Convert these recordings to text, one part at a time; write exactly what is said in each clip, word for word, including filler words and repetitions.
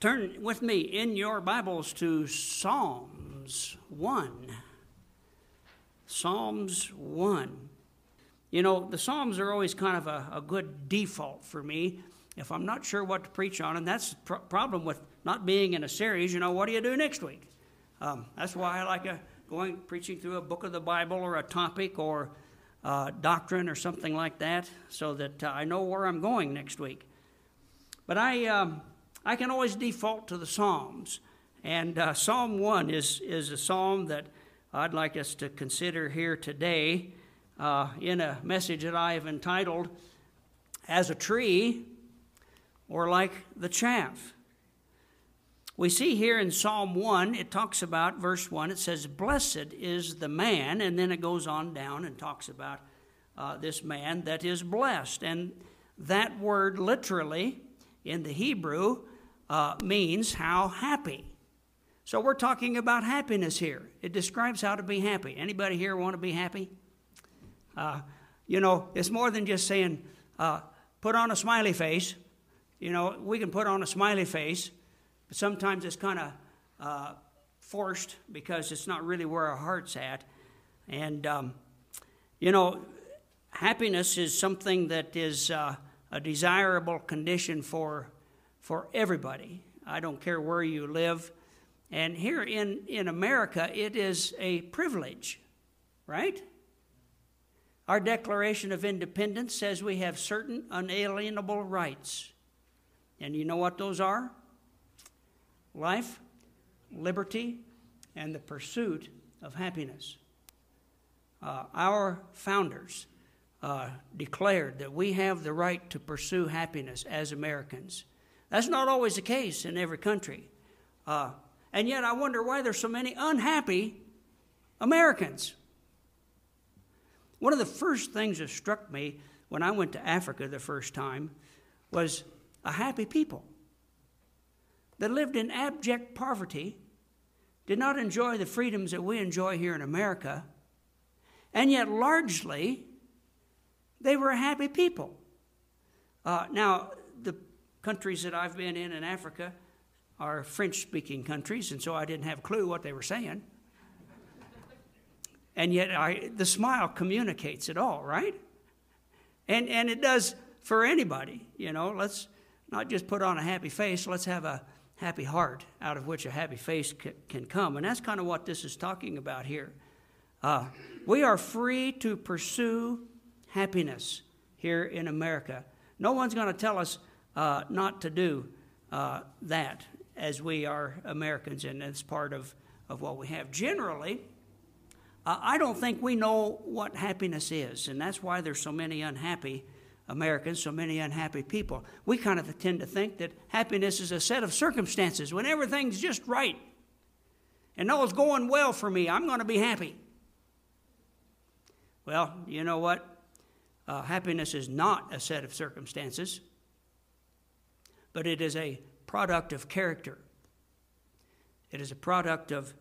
Turn with me in your Bibles to Psalms one. Psalms one. You know, the Psalms are always kind of a, a good default for me if I'm not sure what to preach on, and that's the pr problem with not being in a series. You know, what do you do next week? Um, that's why I like a, going preaching through a book of the Bible or a topic or uh, doctrine or something like that, so that uh, I know where I'm going next week. But I um, I can always default to the Psalms, and uh, Psalm one is is a psalm that I'd like us to consider here today. Uh, in a message that I have entitled, As a Tree or Like the Chaff. We see here in Psalm one, it talks about, verse one, it says, blessed is the man, and then it goes on down and talks about uh, this man that is blessed. And that word literally in the Hebrew uh, means how happy. So we're talking about happiness here. It describes how to be happy. Anybody here want to be happy? Uh, you know, it's more than just saying, uh, put on a smiley face. You know, we can put on a smiley face, but sometimes it's kind of uh, forced because it's not really where our heart's at. And, um, you know, happiness is something that is uh, a desirable condition for, for everybody. I don't care where you live. And here in, in America, it is a privilege, right? Our Declaration of Independence says we have certain unalienable rights. And you know what those are? Life, liberty, and the pursuit of happiness. Uh, our founders uh, declared that we have the right to pursue happiness as Americans. That's not always the case in every country. Uh, and yet I wonder why there's so many unhappy Americans. One of the first things that struck me when I went to Africa the first time was a happy people that lived in abject poverty, did not enjoy the freedoms that we enjoy here in America, and yet largely they were happy people. Uh, now, the countries that I've been in in Africa are French-speaking countries, and so I didn't have a clue what they were saying. And yet I, the smile communicates it all, right? And, and it does for anybody, you know. Let's not just put on a happy face. Let's have a happy heart out of which a happy face c can come. And that's kind of what this is talking about here. Uh, we are free to pursue happiness here in America. No one's going to tell us uh, not to do uh, that as we are Americans, and it's part of, of what we have. Generally, I don't think we know what happiness is, and that's why there's so many unhappy Americans, so many unhappy people. We kind of tend to think that happiness is a set of circumstances. When everything's just right and all's going well for me, I'm going to be happy. Well, you know what? Uh, happiness is not a set of circumstances, but it is a product of character. It is a product of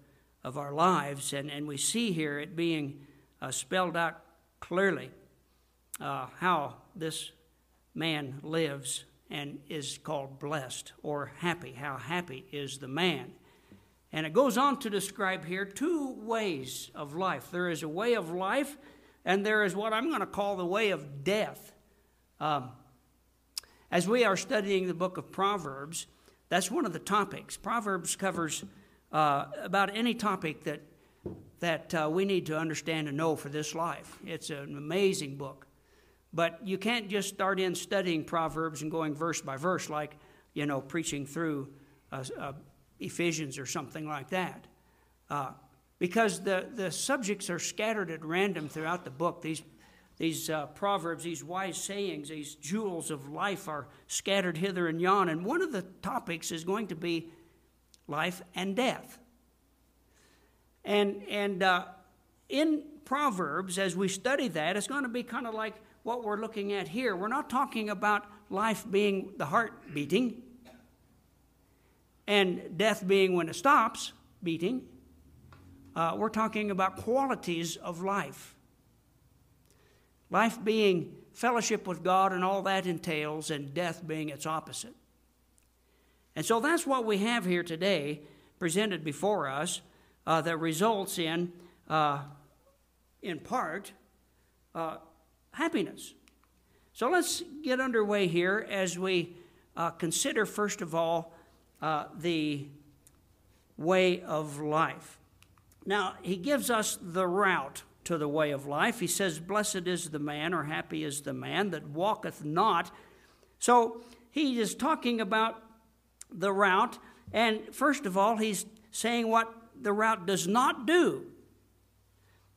of our lives, and, and we see here it being uh, spelled out clearly uh, how this man lives and is called blessed or happy. How happy is the man. And it goes on to describe here two ways of life. There is a way of life, and there is what I'm going to call the way of death. Um, as we are studying the book of Proverbs, that's one of the topics. Proverbs covers Uh, about any topic that, that uh, we need to understand and know for this life. It's an amazing book. But you can't just start in studying Proverbs and going verse by verse like, you know, preaching through uh, uh, Ephesians or something like that. Uh, because the, the subjects are scattered at random throughout the book. These, these uh, Proverbs, these wise sayings, these jewels of life are scattered hither and yon. And one of the topics is going to be life and death. And, and uh, in Proverbs, as we study that, it's going to be kind of like what we're looking at here. We're not talking about life being the heart beating and death being when it stops beating. Uh, we're talking about qualities of life. Life being fellowship with God and all that entails, and death being its opposite. And so that's what we have here today presented before us uh, that results in, uh, in part, uh, happiness. So let's get underway here as we uh, consider, first of all, uh, the way of life. Now, he gives us the route to the way of life. He says, blessed is the man, or happy is the man, that walketh not. So he is talking about the route, and first of all, he's saying what the route does not do.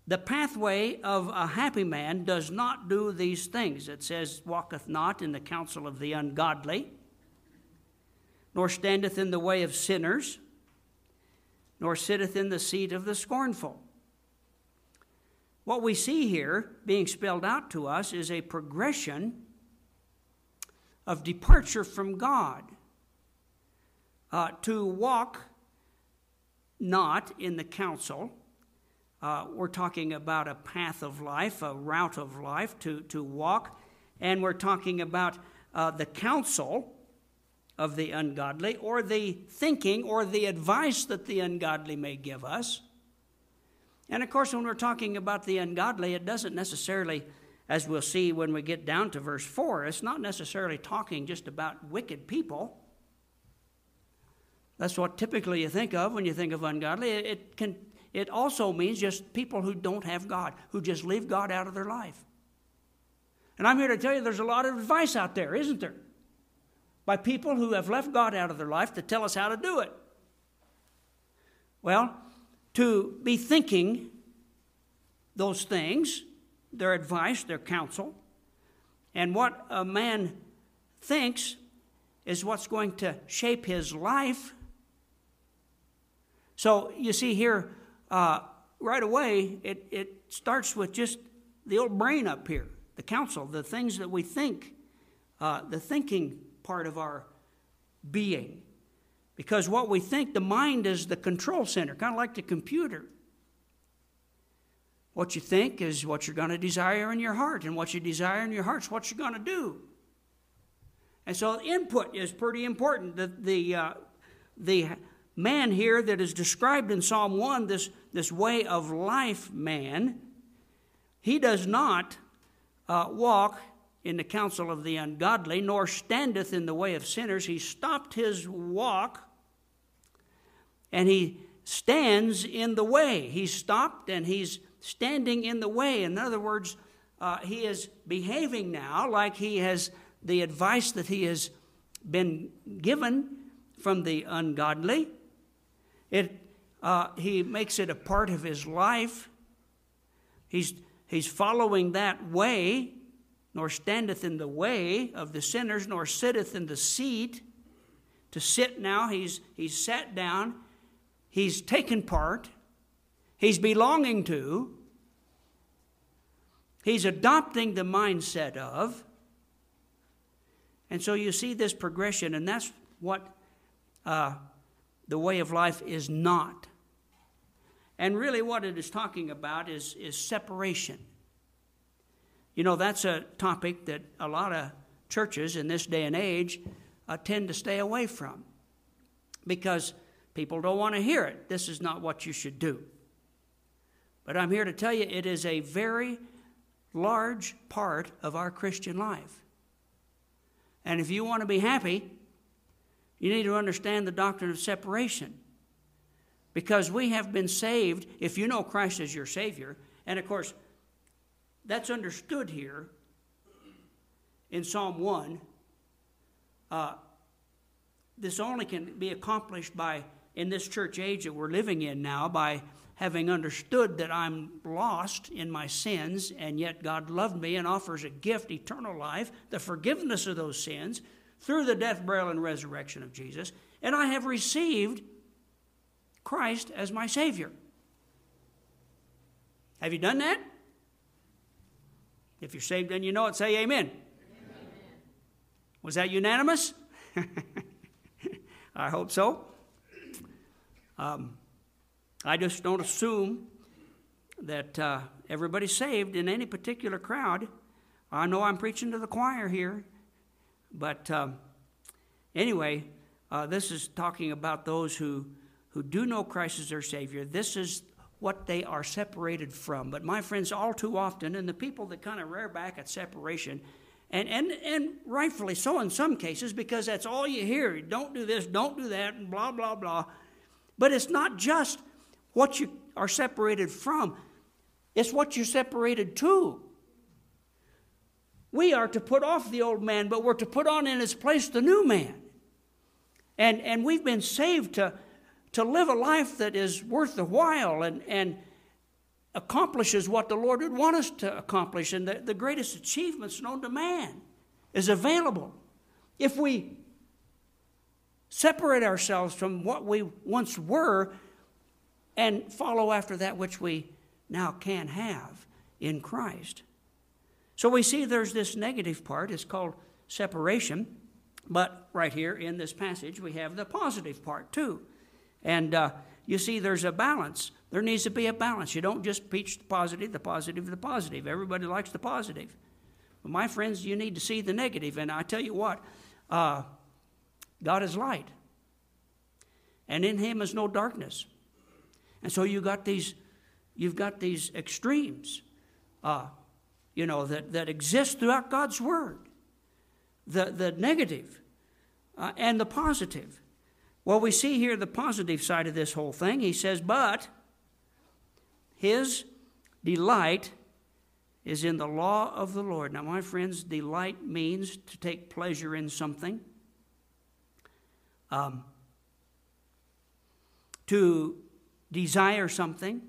The pathway of a happy man does not do these things. It says, walketh not in the counsel of the ungodly, nor standeth in the way of sinners, nor sitteth in the seat of the scornful. What we see here being spelled out to us is a progression of departure from God. Uh, to walk not in the counsel, uh, we're talking about a path of life, a route of life to, to walk, and we're talking about uh, the counsel of the ungodly, or the thinking or the advice that the ungodly may give us. And of course, when we're talking about the ungodly, it doesn't necessarily, as we'll see when we get down to verse four, it's not necessarily talking just about wicked people. That's what typically you think of when you think of ungodly. It can, it also means just people who don't have God, who just leave God out of their life. And I'm here to tell you there's a lot of advice out there, isn't there? By people who have left God out of their life to tell us how to do it. Well, to be thinking those things, their advice, their counsel, and what a man thinks is what's going to shape his life. So you see here, uh, right away, it, it starts with just the old brain up here, the counsel, the things that we think, uh, the thinking part of our being. Because what we think, the mind is the control center, kind of like the computer. What you think is what you're going to desire in your heart, and what you desire in your heart is what you're going to do. And so input is pretty important. The, the, uh, the man here that is described in Psalm one, this, this way of life man, he does not uh, walk in the counsel of the ungodly, nor standeth in the way of sinners. He stopped his walk, and he stands in the way. He's stopped, and he's standing in the way. In other words, uh, he is behaving now like he has... the advice that he has been given from the ungodly, it uh, he makes it a part of his life. He's, he's following that way, nor standeth in the way of the sinners, nor sitteth in the seat. To sit now, he's, he's sat down, he's taken part, he's belonging to, he's adopting the mindset of. And so you see this progression, and that's what uh, the way of life is not. And really what it is talking about is, is separation. You know, that's a topic that a lot of churches in this day and age uh, tend to stay away from because people don't want to hear it. This is not what you should do. But I'm here to tell you it is a very large part of our Christian life. And if you want to be happy, you need to understand the doctrine of separation. Because we have been saved, if you know Christ as your Savior, and of course, that's understood here in Psalm one. Uh, this only can be accomplished by, in this church age that we're living in now, by having understood that I'm lost in my sins, and yet God loved me and offers a gift, eternal life, the forgiveness of those sins through the death, burial, and resurrection of Jesus, and I have received Christ as my Savior. Have you done that? If you're saved and you know it, say amen. Amen. Was that unanimous? I hope so. Um... I just don't assume that uh, everybody's saved in any particular crowd. I know I'm preaching to the choir here, but um, anyway, Uh, this is talking about those who, who do know Christ as their Savior. This is what they are separated from. But my friends, all too often, and the people that kind of rear back at separation, and, and, and rightfully so in some cases, because that's all you hear. Don't do this, don't do that, and blah, blah, blah. But it's not just what you are separated from. It's what you're separated to. We are to put off the old man, but we're to put on in his place the new man. And, and we've been saved to, to live a life that is worth the while and, and accomplishes what the Lord would want us to accomplish. And the, the greatest achievements known to man is available if we separate ourselves from what we once were and follow after that which we now can have in Christ. So we see there's this negative part. It's called separation. But right here in this passage, we have the positive part too. And uh, you see there's a balance. There needs to be a balance. You don't just preach the positive, the positive, the positive. Everybody likes the positive. But my friends, you need to see the negative. And I tell you what, uh, God is light. And in him is no darkness. And so you got these, you've got these extremes, uh, you know, that, that exist throughout God's word. The, the negative uh, and the positive. Well, we see here the positive side of this whole thing. He says, but his delight is in the law of the Lord. Now, my friends, delight means to take pleasure in something. Um, to desire something.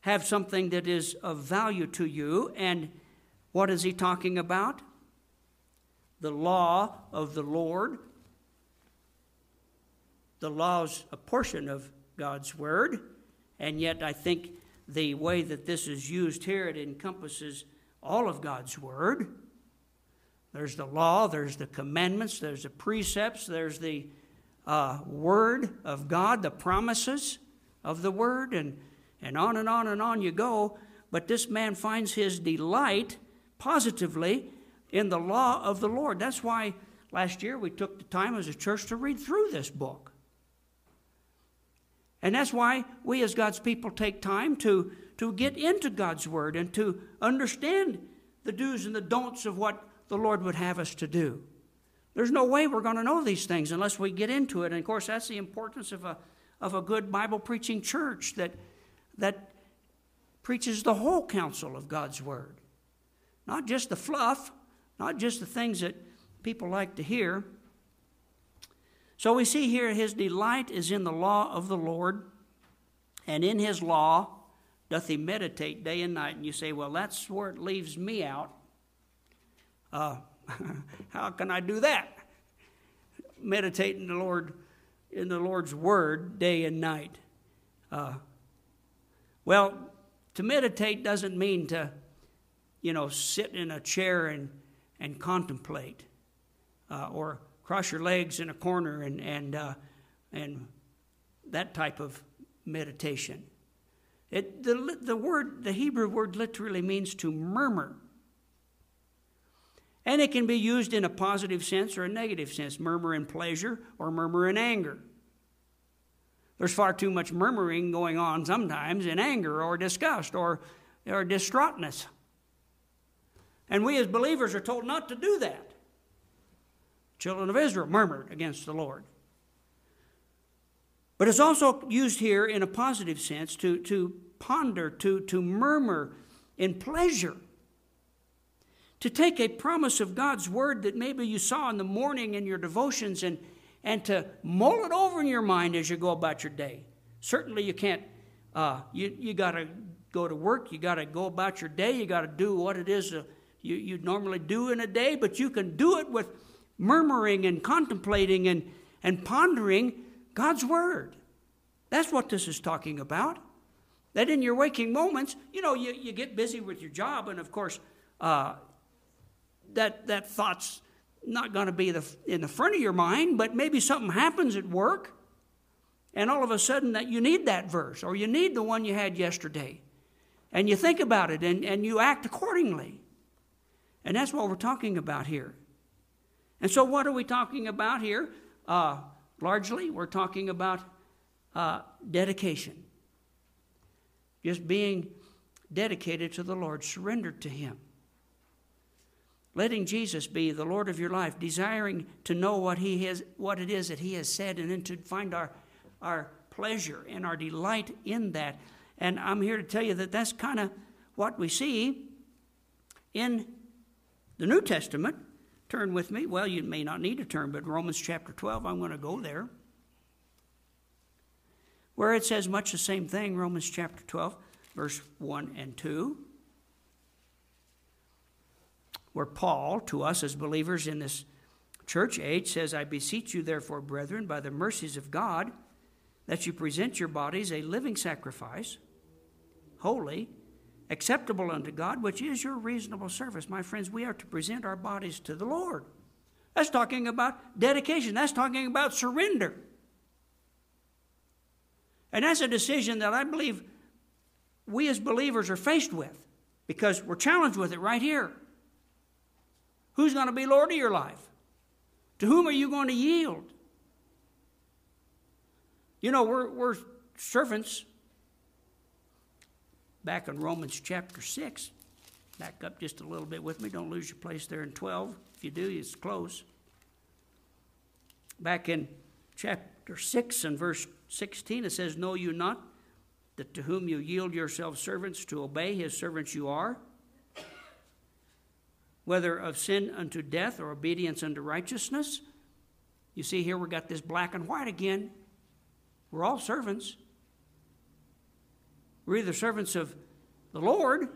Have something that is of value to you. And what is he talking about? The law of the Lord. The law's a portion of God's word. And yet I think the way that this is used here, it encompasses all of God's word. There's the law, there's the commandments, there's the precepts, there's the uh, word of God, the promises of the word, and, and on and on and on you go. But this man finds his delight positively in the law of the Lord. That's why last year we took the time as a church to read through this book. And that's why we as God's people take time to, to get into God's word and to understand the do's and the don'ts of what the Lord would have us to do. There's no way we're going to know these things unless we get into it. And, of course, that's the importance of a, of a good Bible-preaching church that, that preaches the whole counsel of God's word, not just the fluff, not just the things that people like to hear. So we see here his delight is in the law of the Lord, and in his law doth he meditate day and night. And you say, well, that's where it leaves me out. Uh, how can I do that? Meditate in the Lord, in the Lord's word day and night. Uh, well, to meditate doesn't mean to, you know, sit in a chair and and contemplate, uh, or cross your legs in a corner and and uh, and that type of meditation. It the the word the Hebrew word literally means to murmur, and it can be used in a positive sense or a negative sense. Murmur in pleasure or murmur in anger. There's far too much murmuring going on sometimes in anger or disgust or or distraughtness. And we as believers are told not to do that. Children of Israel murmured against the Lord. But it's also used here in a positive sense to, to ponder, to, to murmur in pleasure. To take a promise of God's word that maybe you saw in the morning in your devotions and, and to mull it over in your mind as you go about your day. Certainly you can't, uh, you, you got to go to work, you got to go about your day, you got to do what it is to, You, you normally do in a day, but you can do it with murmuring and contemplating and, and pondering God's word. That's what this is talking about. That in your waking moments, you know, you, you get busy with your job, and of course, uh, that, that thought's not going to be the, in the front of your mind, but maybe something happens at work, and all of a sudden that you need that verse, or you need the one you had yesterday, and you think about it, and, and you act accordingly. And that's what we're talking about here. And so what are we talking about here? Uh, largely, we're talking about uh, dedication. Just being dedicated to the Lord, surrendered to Him. Letting Jesus be the Lord of your life, desiring to know what He has, what it is that He has said, and then to find our, our pleasure and our delight in that. And I'm here to tell you that that's kind of what we see in the New Testament. Turn with me. Well, you may not need to turn, but Romans chapter twelve, I'm going to go there, where it says much the same thing, Romans chapter twelve, verse one and two, where Paul, to us as believers in this church age, says, I beseech you, therefore, brethren, by the mercies of God, that you present your bodies a living sacrifice, holy, acceptable unto God, which is your reasonable service. My friends, we are to present our bodies to the Lord. That's talking about dedication. That's talking about surrender. And that's a decision that I believe we as believers are faced with, because we're challenged with it right here. Who's going to be Lord of your life? To whom are you going to yield? You know, we're, we're servants. Back in Romans chapter six, back up just a little bit with me. Don't lose your place there in twelve. If you do, it's close. Back in chapter six and verse sixteen, it says, Know you not that to whom you yield yourselves servants to obey, his servants you are, whether of sin unto death or obedience unto righteousness? You see here we got this black and white again. We're all servants. We're either servants of the Lord,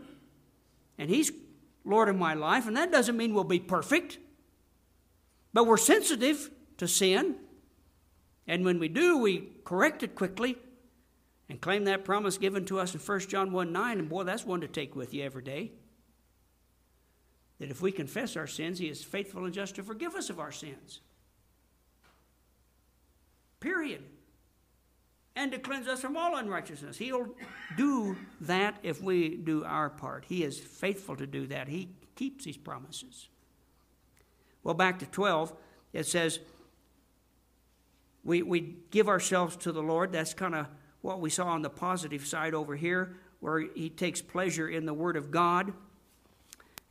and He's Lord of my life, and that doesn't mean we'll be perfect, but we're sensitive to sin, and when we do, we correct it quickly and claim that promise given to us in First John one nine, and boy, that's one to take with you every day, that if we confess our sins, He is faithful and just to forgive us of our sins. Period. And to cleanse us from all unrighteousness. He'll do that if we do our part. He is faithful to do that. He keeps His promises. Well, back to twelve, it says we, we give ourselves to the Lord. That's kind of what we saw on the positive side over here, where He takes pleasure in the Word of God,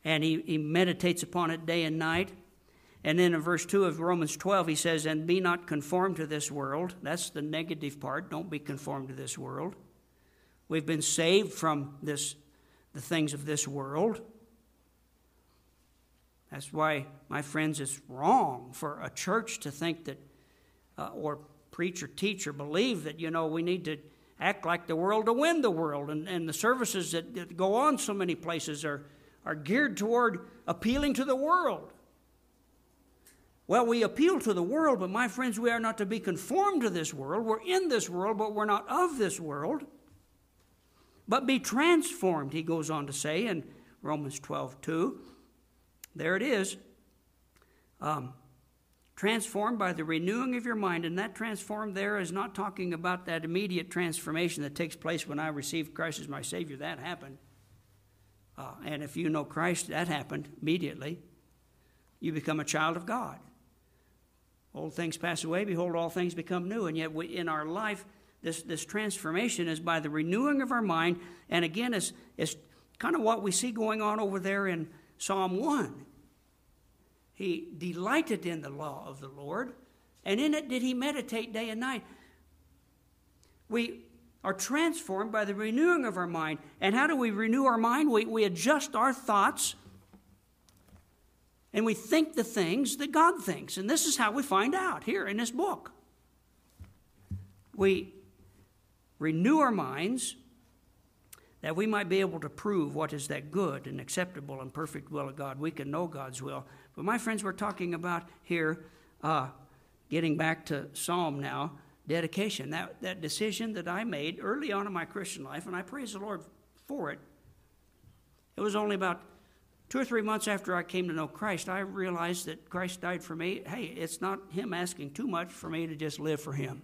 and he, he meditates upon it day and night. And then in verse two of Romans twelve, he says, And be not conformed to this world. That's the negative part. Don't be conformed to this world. We've been saved from this, the things of this world. That's why, my friends, it's wrong for a church to think that, uh, or preach or teach or believe that, you know, we need to act like the world to win the world. And, and the services that, that go on so many places are, are geared toward appealing to the world. Well, we appeal to the world, but my friends, we are not to be conformed to this world. We're in this world, but we're not of this world. But be transformed, he goes on to say in Romans twelve two. There it is. Um, transformed by the renewing of your mind. And that transformed there is not talking about that immediate transformation that takes place when I received Christ as my Savior. That happened. Uh, and if you know Christ, that happened immediately. You become a child of God. Old things pass away, behold, all things become new. And yet we, in our life, this, this transformation is by the renewing of our mind. And again, it's, it's kind of what we see going on over there in Psalm one. He delighted in the law of the Lord, and in it did he meditate day and night. We are transformed by the renewing of our mind. And how do we renew our mind? We, we adjust our thoughts, and we think the things that God thinks. And this is how we find out here in this book. We renew our minds that we might be able to prove what is that good and acceptable and perfect will of God. We can know God's will. But my friends, we're talking about here, uh, getting back to Psalm now, dedication. That, that decision that I made early on in my Christian life, and I praise the Lord for it. It was only about Two or three months after I came to know Christ, I realized that Christ died for me. Hey, it's not Him asking too much for me to just live for Him.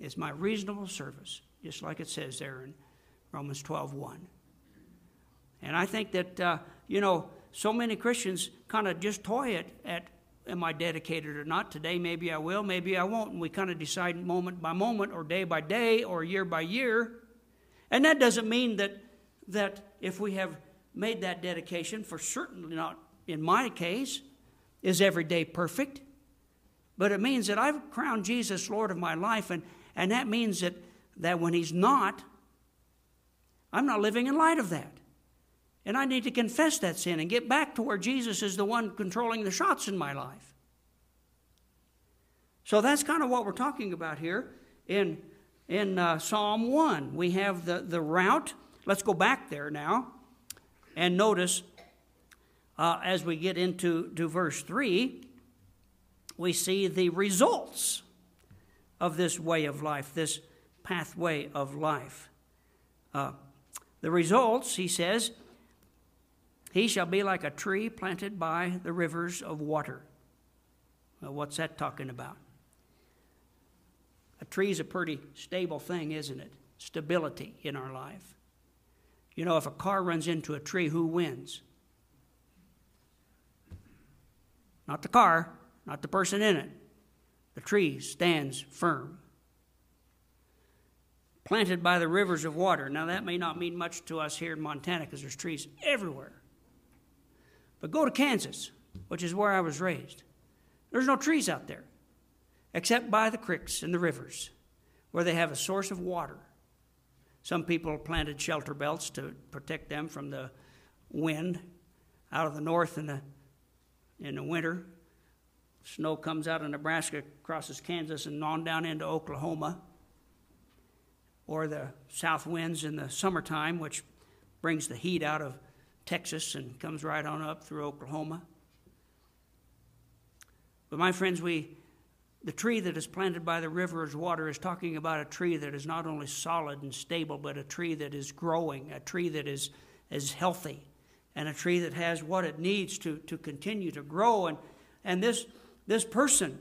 It's my reasonable service, just like it says there in Romans twelve one. And I think that, uh, you know, so many Christians kind of just toy it at am I dedicated or not? Today, maybe I will, maybe I won't. And we kind of decide moment by moment or day by day or year by year. And that doesn't mean that that if we have made that dedication, for certainly not in my case, is every day perfect. But it means that I've crowned Jesus Lord of my life, and, and that means that, that when he's not, I'm not living in light of that. And I need to confess that sin and get back to where Jesus is the one controlling the shots in my life. So that's kind of what we're talking about here in, in uh, Psalm one. We have the, the route. Let's go back there now and notice uh, as we get into to verse three, we see the results of this way of life, this pathway of life. Uh, the results, he says, he shall be like a tree planted by the rivers of water. Well, what's that talking about? A tree's a pretty stable thing, isn't it? Stability in our life. You know, if a car runs into a tree, who wins? Not the car, not the person in it. The tree stands firm. Planted by the rivers of water. Now, that may not mean much to us here in Montana because there's trees everywhere. But go to Kansas, which is where I was raised. There's no trees out there, except by the creeks and the rivers, where they have a source of water. Some people planted shelter belts to protect them from the wind out of the north in the, in the winter. Snow comes out of Nebraska, crosses Kansas, and on down into Oklahoma. Or the south winds in the summertime, which brings the heat out of Texas and comes right on up through Oklahoma. But my friends, we, the tree that is planted by the river's water is talking about a tree that is not only solid and stable, but a tree that is growing, a tree that is, is healthy, and a tree that has what it needs to, to continue to grow. And, and this, this person,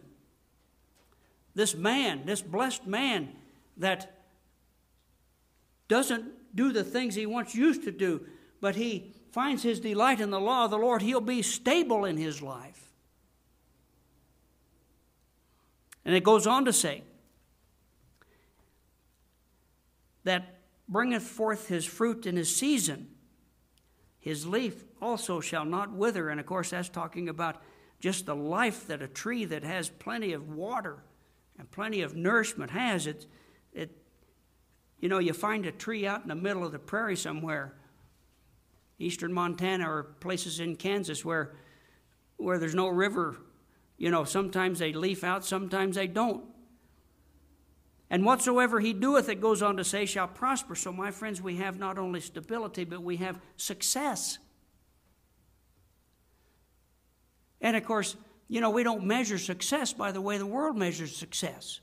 this man, this blessed man that doesn't do the things he once used to do, but he finds his delight in the law of the Lord, he'll be stable in his life. And it goes on to say, that bringeth forth his fruit in his season, his leaf also shall not wither. And of course, that's talking about just the life that a tree that has plenty of water and plenty of nourishment has. It, it, you know, you find a tree out in the middle of the prairie somewhere, eastern Montana or places in Kansas where where there's no river. You know, sometimes they leaf out, sometimes they don't. And whatsoever he doeth, it goes on to say, shall prosper. So, my friends, we have not only stability, but we have success. And, of course, you know, we don't measure success by the way the world measures success.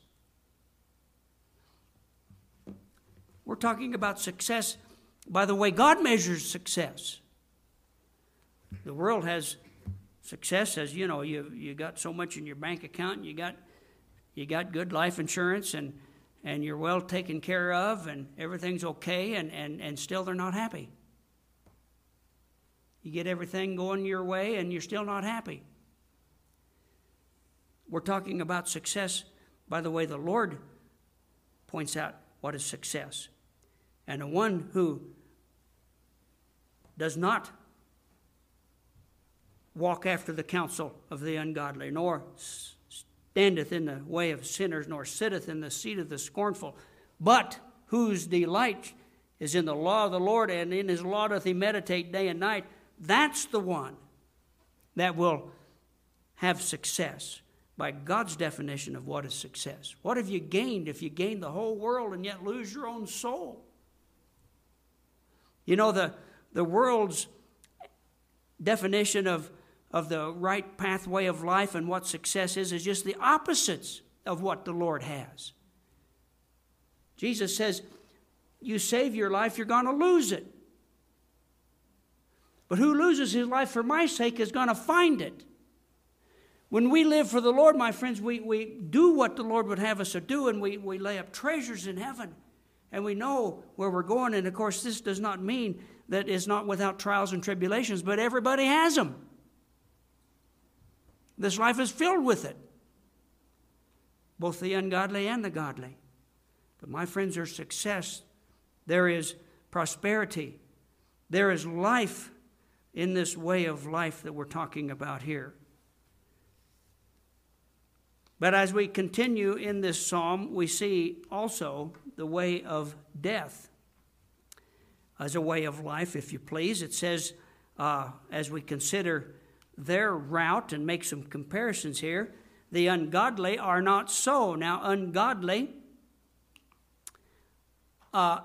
We're talking about success by the way God measures success. The world has success as, you know, you you got so much in your bank account, and you got you got good life insurance, and and you're well taken care of, and everything's okay, and and and still they're not happy. You get everything going your way, and you're still not happy. We're talking about success by the way the Lord points out what is success. And the one who does not walk after the counsel of the ungodly, nor standeth in the way of sinners, nor sitteth in the seat of the scornful, but whose delight is in the law of the Lord, and in his law doth he meditate day and night, that's the one that will have success by God's definition of what is success. What have you gained if you gain the whole world and yet lose your own soul? You know, the, the world's definition of, of the right pathway of life and what success is is just the opposites of what the Lord has. Jesus says, you save your life, you're going to lose it. But who loses his life for my sake is going to find it. When we live for the Lord, my friends, we, we do what the Lord would have us to do, and we, we lay up treasures in heaven. And we know where we're going. And, of course, this does not mean that it's not without trials and tribulations, but everybody has them. This life is filled with it, both the ungodly and the godly. But my friends, there's success. There is prosperity. There is life in this way of life that we're talking about here. But as we continue in this psalm, we see also the way of death as a way of life, if you please. It says, uh, as we consider their route and make some comparisons here, the ungodly are not so. Now, ungodly, uh,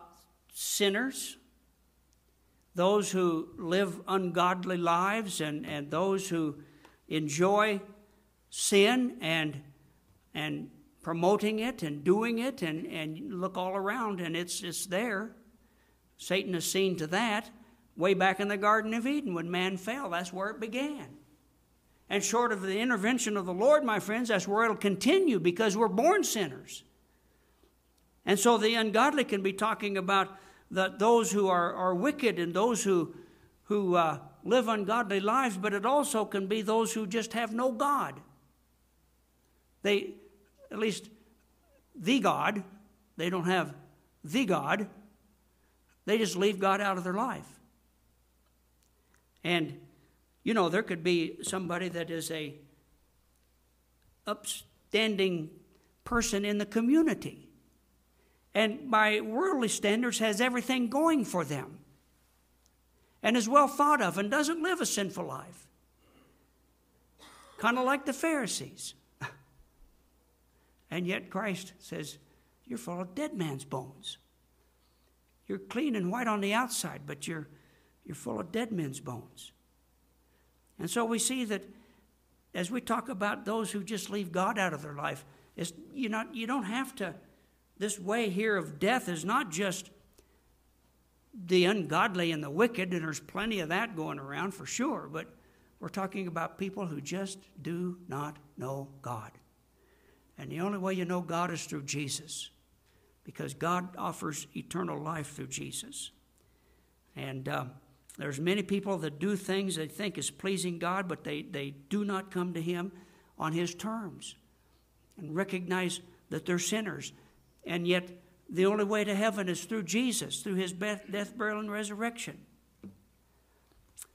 sinners, those who live ungodly lives, and, and those who enjoy sin and and promoting it and doing it, and, and look all around, and it's it's there. Satan is seen to that way back in the Garden of Eden when man fell. That's where it began. And short of the intervention of the Lord, my friends, that's where it'll continue, because we're born sinners. And so the ungodly can be talking about the, those who are, are wicked and those who, who uh, live ungodly lives, but it also can be those who just have no God. They, at least the God, they don't have the God. They just leave God out of their life. And, you know, there could be somebody that is a upstanding person in the community, and by worldly standards has everything going for them, and is well thought of, and doesn't live a sinful life. Kind of like the Pharisees. And yet Christ says, you're full of dead man's bones. You're clean and white on the outside, but you're You're full of dead men's bones. And so we see that as we talk about those who just leave God out of their life, it's, you know, you don't have to, this way here of death is not just the ungodly and the wicked, and there's plenty of that going around for sure, but we're talking about people who just do not know God. And the only way you know God is through Jesus, because God offers eternal life through Jesus. And um, There's many people that do things they think is pleasing God, but they, they do not come to Him on His terms and recognize that they're sinners. And yet the only way to heaven is through Jesus, through His death, burial, and resurrection.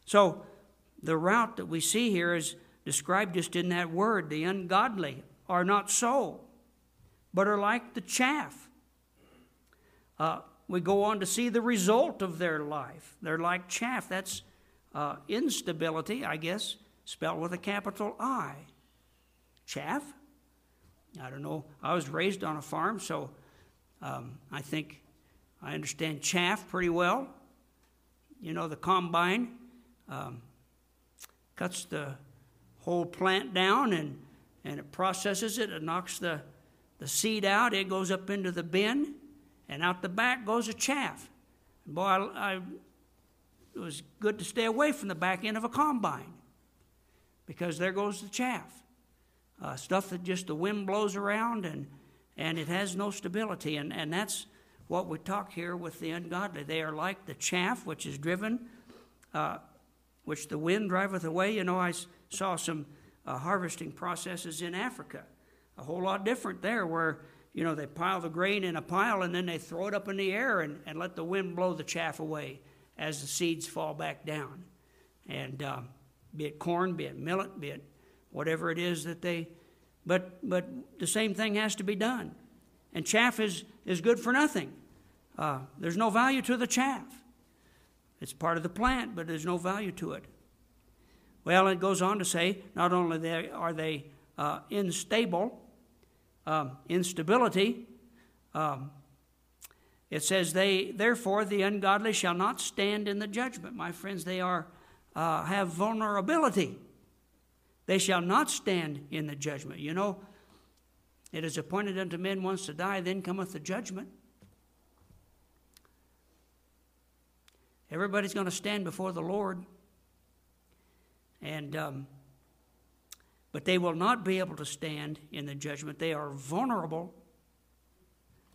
So the route that we see here is described just in that word. The ungodly are not so, but are like the chaff. Uh, We go on to see the result of their life. They're like chaff. That's uh, instability, I guess, spelled with a capital I. Chaff? I don't know. I was raised on a farm, so um, I think I understand chaff pretty well. You know, the combine um, cuts the whole plant down, and, and it processes it. It knocks the, the seed out. It goes up into the bin. And out the back goes a chaff. And boy, I, I, it was good to stay away from the back end of a combine, because there goes the chaff. Uh, stuff that just the wind blows around, and, and it has no stability. And, and that's what we talk here with the ungodly. They are like the chaff which is driven, uh, which the wind driveth away. You know, I saw some uh, harvesting processes in Africa, a whole lot different there, where you know, they pile the grain in a pile, and then they throw it up in the air and, and let the wind blow the chaff away as the seeds fall back down. And um, be it corn, be it millet, be it whatever it is that they, but but the same thing has to be done. And chaff is, is good for nothing. Uh, there's no value to the chaff. It's part of the plant, but there's no value to it. Well, it goes on to say, not only they, are they uh, unstable, Um, instability. Um, it says, "They therefore the ungodly shall not stand in the judgment." My friends, they are uh, have vulnerability. They shall not stand in the judgment. You know, it is appointed unto men once to die; then cometh the judgment. Everybody's going to stand before the Lord, and. Um, But they will not be able to stand in the judgment. They are vulnerable.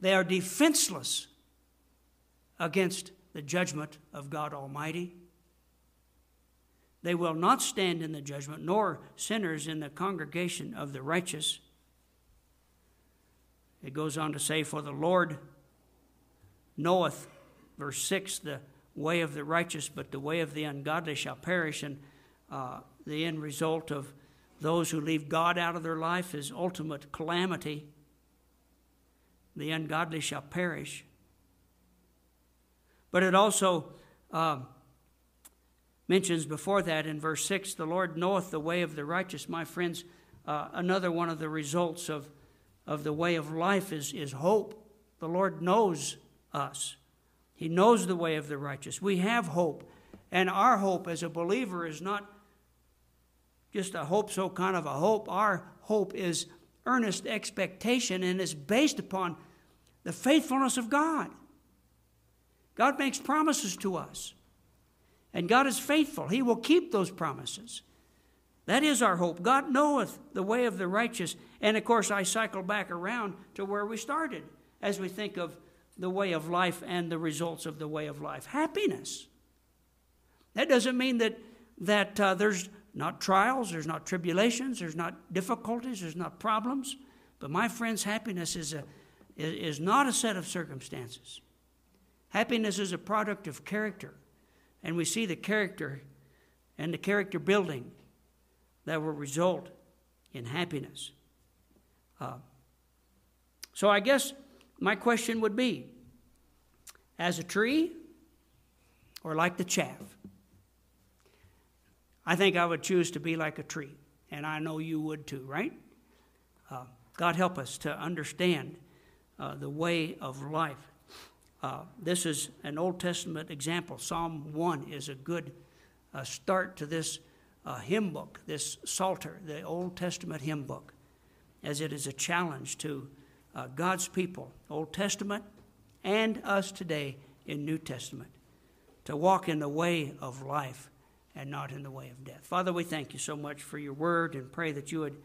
They are defenseless against the judgment of God Almighty. They will not stand in the judgment, nor sinners in the congregation of the righteous. It goes on to say, for the Lord knoweth, verse six, the way of the righteous, but the way of the ungodly shall perish. And uh, the end result of those who leave God out of their life is ultimate calamity. The ungodly shall perish. But it also uh, mentions before that in verse six, the Lord knoweth the way of the righteous. My friends, uh, another one of the results of, of the way of life is, is hope. The Lord knows us. He knows the way of the righteous. We have hope. And our hope as a believer is not just a hope, so kind of a hope. Our hope is earnest expectation, and it's based upon the faithfulness of God. God makes promises to us, and God is faithful. He will keep those promises. That is our hope. God knoweth the way of the righteous. And, of course, I cycle back around to where we started as we think of the way of life and the results of the way of life. Happiness. That doesn't mean that, that uh, there's not trials, there's not tribulations, there's not difficulties, there's not problems. But my friends, happiness is, a, is not a set of circumstances. Happiness is a product of character. And we see the character and the character building that will result in happiness. Uh, so I guess my question would be, as a tree or like the chaff? I think I would choose to be like a tree, and I know you would too, right? Uh, God help us to understand uh, the way of life. Uh, this is an Old Testament example. Psalm one is a good uh, start to this uh, hymn book, this Psalter, the Old Testament hymn book, as it is a challenge to uh, God's people, Old Testament, and us today in New Testament, to walk in the way of life and not in the way of death. Father, we thank you so much for your word and pray that you would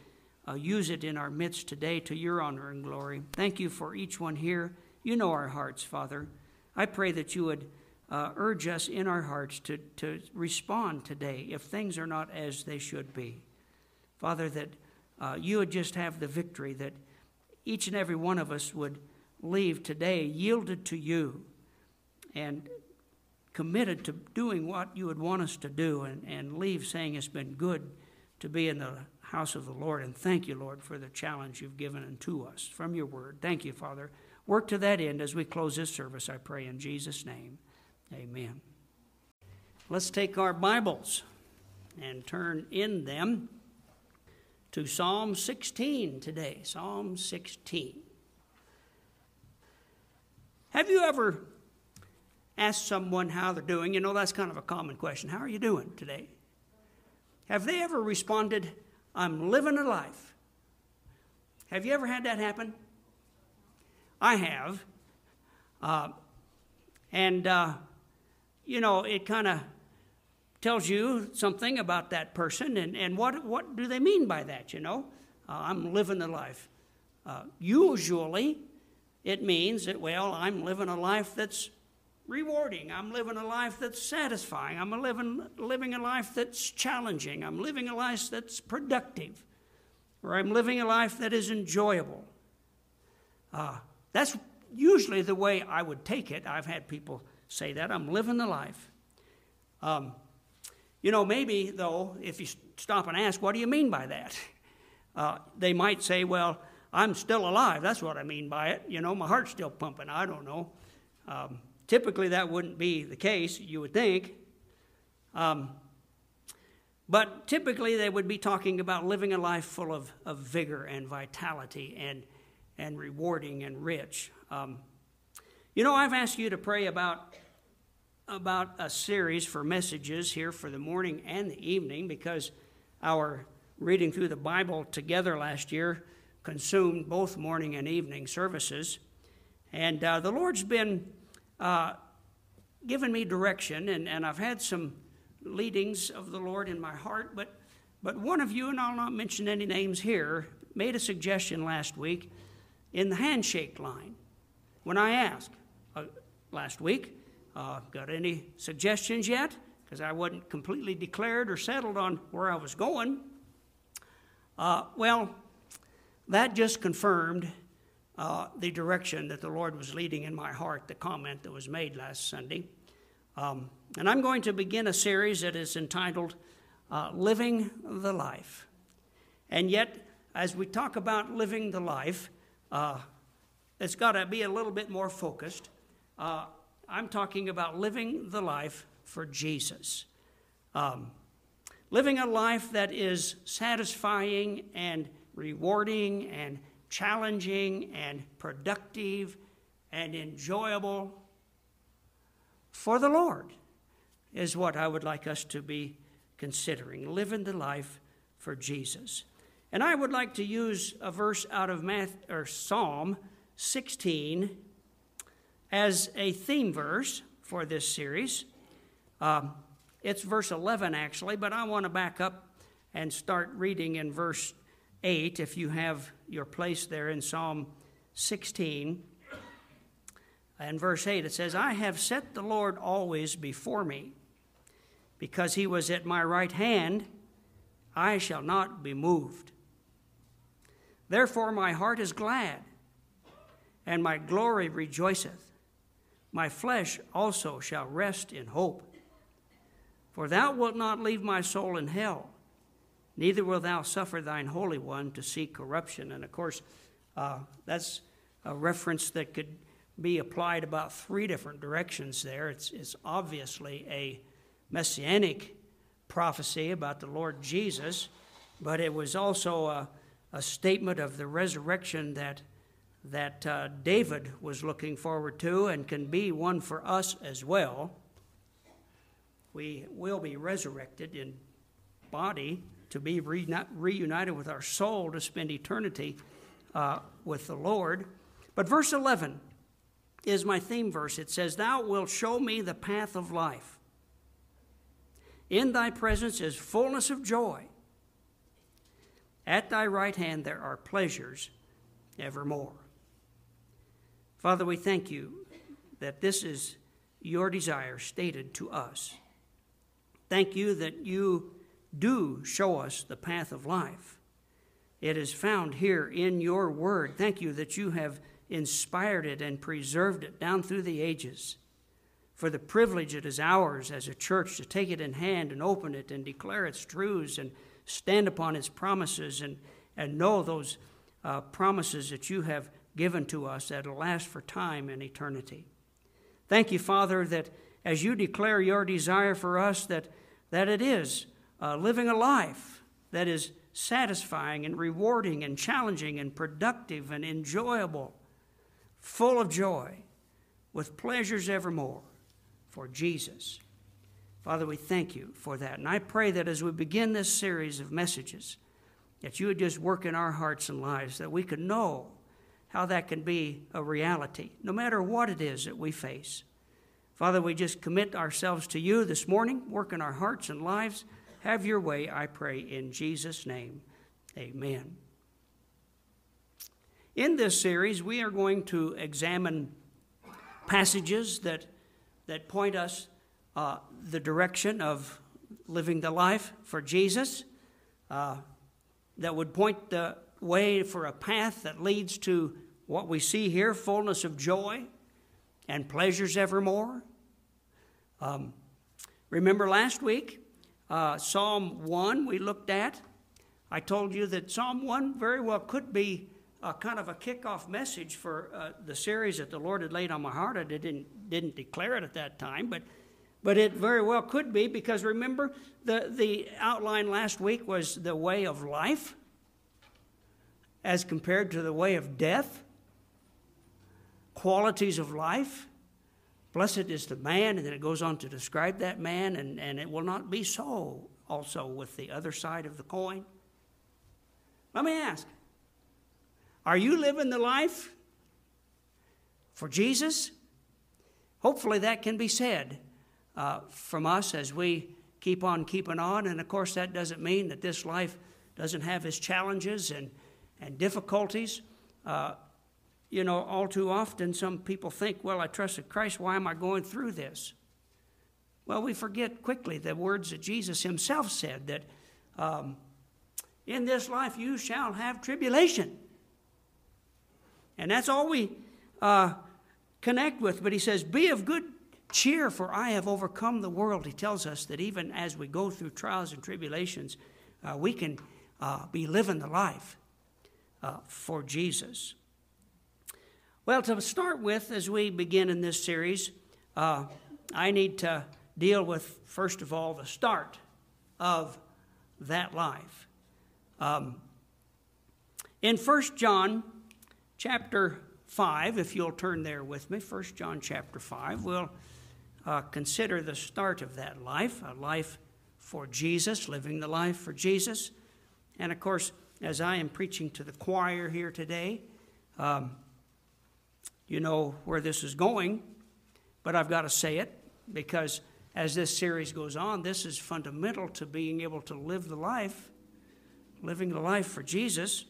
uh, use it in our midst today to your honor and glory. Thank you for each one here. You know our hearts, Father. I pray that you would uh, urge us in our hearts to, to respond today if things are not as they should be. Father, that uh, you would just have the victory, that each and every one of us would leave today yielded to you and committed to doing what you would want us to do, and, and leave saying it's been good to be in the house of the Lord. And thank you, Lord, for the challenge you've given unto us from your word. Thank you, Father. Work to that end as we close this service, I pray in Jesus' name. Amen. Let's take our Bibles and turn in them to Psalm sixteen today. Psalm sixteen. Have you ever ask someone how they're doing? You know, that's kind of a common question. How are you doing today? Have they ever responded, I'm living a life? Have you ever had that happen? I have. Uh, and, uh, you know, it kind of tells you something about that person, and, and what, what do they mean by that, you know? Uh, I'm living the life. Uh, usually it means that, well, I'm living a life that's rewarding. I'm living a life that's satisfying. I'm a living, living a life that's challenging. I'm living a life that's productive. Or I'm living a life that is enjoyable. Uh, that's usually the way I would take it. I've had people say that. I'm living the life. Um, you know, maybe, though, if you stop and ask, what do you mean by that? Uh, they might say, well, I'm still alive. That's what I mean by it. You know, my heart's still pumping. I don't know. Um, Typically, that wouldn't be the case, you would think. Um, but typically, they would be talking about living a life full of, of vigor and vitality and, and rewarding and rich. Um, you know, I've asked you to pray about, about a series for messages here for the morning and the evening, because our reading through the Bible together last year consumed both morning and evening services. And uh, the Lord's been Uh, given me direction, and, and I've had some leadings of the Lord in my heart, but, but one of you, and I'll not mention any names here, made a suggestion last week in the handshake line. When I asked uh, last week, uh, got any suggestions yet? because I wasn't completely declared or settled on where I was going. Uh, well, that just confirmed uh, the direction that the Lord was leading in my heart, the comment that was made last Sunday. Um, and I'm going to begin a series that is entitled uh, Living the Life. And yet, as we talk about living the life, uh, it's got to be a little bit more focused. Uh, I'm talking about living the life for Jesus. Um, living a life that is satisfying and rewarding and challenging and productive and enjoyable for the Lord is what I would like us to be considering. Living the life for Jesus. And I would like to use a verse out of Math, or Psalm sixteen as a theme verse for this series. Um, it's verse eleven, actually, but I want to back up and start reading in verse eight, if you have your place there in Psalm sixteen. And verse eight, it says, "I have set the Lord always before me. Because he was at my right hand, I shall not be moved. Therefore my heart is glad, and my glory rejoiceth. My flesh also shall rest in hope. For thou wilt not leave my soul in hell, neither wilt thou suffer thine Holy One to see corruption." And of course, uh, that's a reference that could be applied about three different directions there. It's, it's obviously a messianic prophecy about the Lord Jesus, but it was also a, a statement of the resurrection that that uh, David was looking forward to, and can be one for us as well. We will be resurrected in body to be re- reunited with our soul to spend eternity uh, with the Lord. But verse eleven is my theme verse. It says, "Thou wilt show me the path of life. In thy presence is fullness of joy. At thy right hand there are pleasures evermore." Father, we thank you that this is your desire stated to us. Thank you that you do show us the path of life. It is found here in your word. Thank you that you have inspired it and preserved it down through the ages, for the privilege it is ours as a church to take it in hand and open it and declare its truths and stand upon its promises and, and know those uh, promises that you have given to us that will last for time and eternity. Thank you, Father, that as you declare your desire for us, that, that it is uh, living a life that is satisfying and rewarding and challenging and productive and enjoyable, full of joy, with pleasures evermore. For Jesus. Father, we thank you for that. And I pray that as we begin this series of messages, that you would just work in our hearts and lives, that we could know how that can be a reality, no matter what it is that we face. Father, we just commit ourselves to you this morning. Work in our hearts and lives. Have your way, I pray, in Jesus' name. Amen. In this series, we are going to examine passages that that point us uh, the direction of living the life for Jesus, uh, that would point the way for a path that leads to what we see here, fullness of joy and pleasures evermore. Um, remember last week, uh, Psalm one we looked at. I told you that Psalm one very well could be Uh, kind of a kickoff message for uh, the series that the Lord had laid on my heart. I didn't didn't declare it at that time, but but it very well could be, because remember the the outline last week was the way of life as compared to the way of death, qualities of life. Blessed is the man, and then it goes on to describe that man, and, and it will not be so also with the other side of the coin. Let me ask, are you living the life for Jesus? Hopefully that can be said uh, from us as we keep on keeping on. And of course, that doesn't mean that this life doesn't have its challenges and, and difficulties. Uh, you know, all too often some people think, well, I trusted Christ, why am I going through this? Well, we forget quickly the words that Jesus himself said, that um, in this life you shall have tribulation. And that's all we uh, connect with. But he says, be of good cheer, for I have overcome the world. He tells us that even as we go through trials and tribulations, uh, we can uh, be living the life uh, for Jesus. Well, to start with, as we begin in this series, uh, I need to deal with, first of all, the start of that life. Um, in First John... chapter five, if you'll turn there with me, First John chapter five, we'll uh, consider the start of that life, a life for Jesus, living the life for Jesus. And of course, as I am preaching to the choir here today, um, you know where this is going, but I've got to say it, because as this series goes on, this is fundamental to being able to live the life, living the life for Jesus.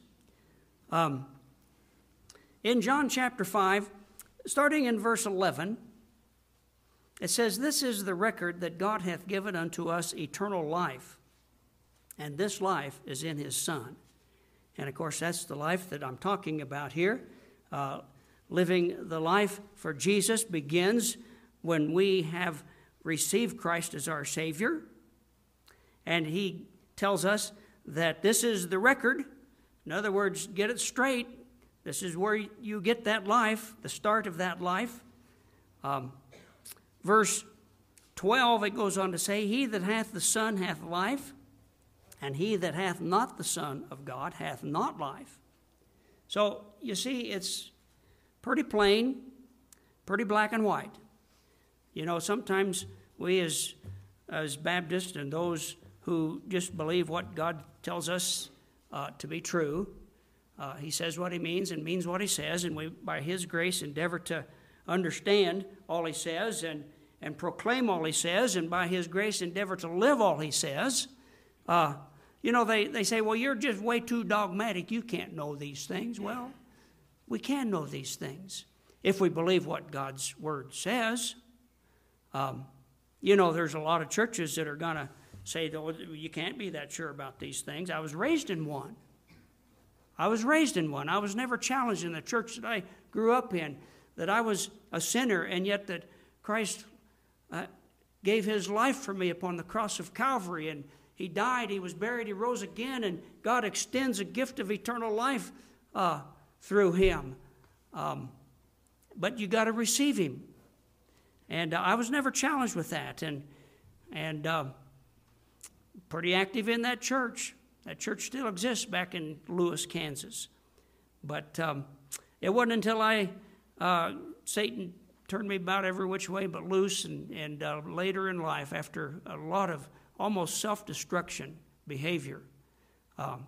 Um In John chapter five, starting in verse eleven, it says, "This is the record that God hath given unto us eternal life, and this life is in his Son." And of course, that's the life that I'm talking about here. Uh, living the life for Jesus begins when we have received Christ as our Savior. And he tells us that this is the record. In other words, get it straight. This is where you get that life, the start of that life. Um, verse twelve, it goes on to say, "He that hath the Son hath life, and he that hath not the Son of God hath not life." So, you see, it's pretty plain, pretty black and white. You know, sometimes we as, as Baptists and those who just believe what God tells us uh, to be true, Uh, he says what he means and means what he says, and we, by his grace, endeavor to understand all he says and, and proclaim all he says, and by his grace, endeavor to live all he says. Uh, you know, they, they say, well, you're just way too dogmatic. You can't know these things. Well, we can know these things if we believe what God's word says. Um, you know, there's a lot of churches that are going to say, oh, you can't be that sure about these things. I was raised in one. I was raised in one. I was never challenged in the church that I grew up in, that I was a sinner, and yet that Christ uh, gave his life for me upon the cross of Calvary, and he died, he was buried, he rose again, and God extends a gift of eternal life uh, through him. Um, but you got to receive him. And uh, I was never challenged with that, and, and uh, pretty active in that church. That church still exists back in Lewis, Kansas. But um, it wasn't until I, uh, Satan turned me about every which way but loose, and, and uh, later in life, after a lot of almost self-destruction behavior, um,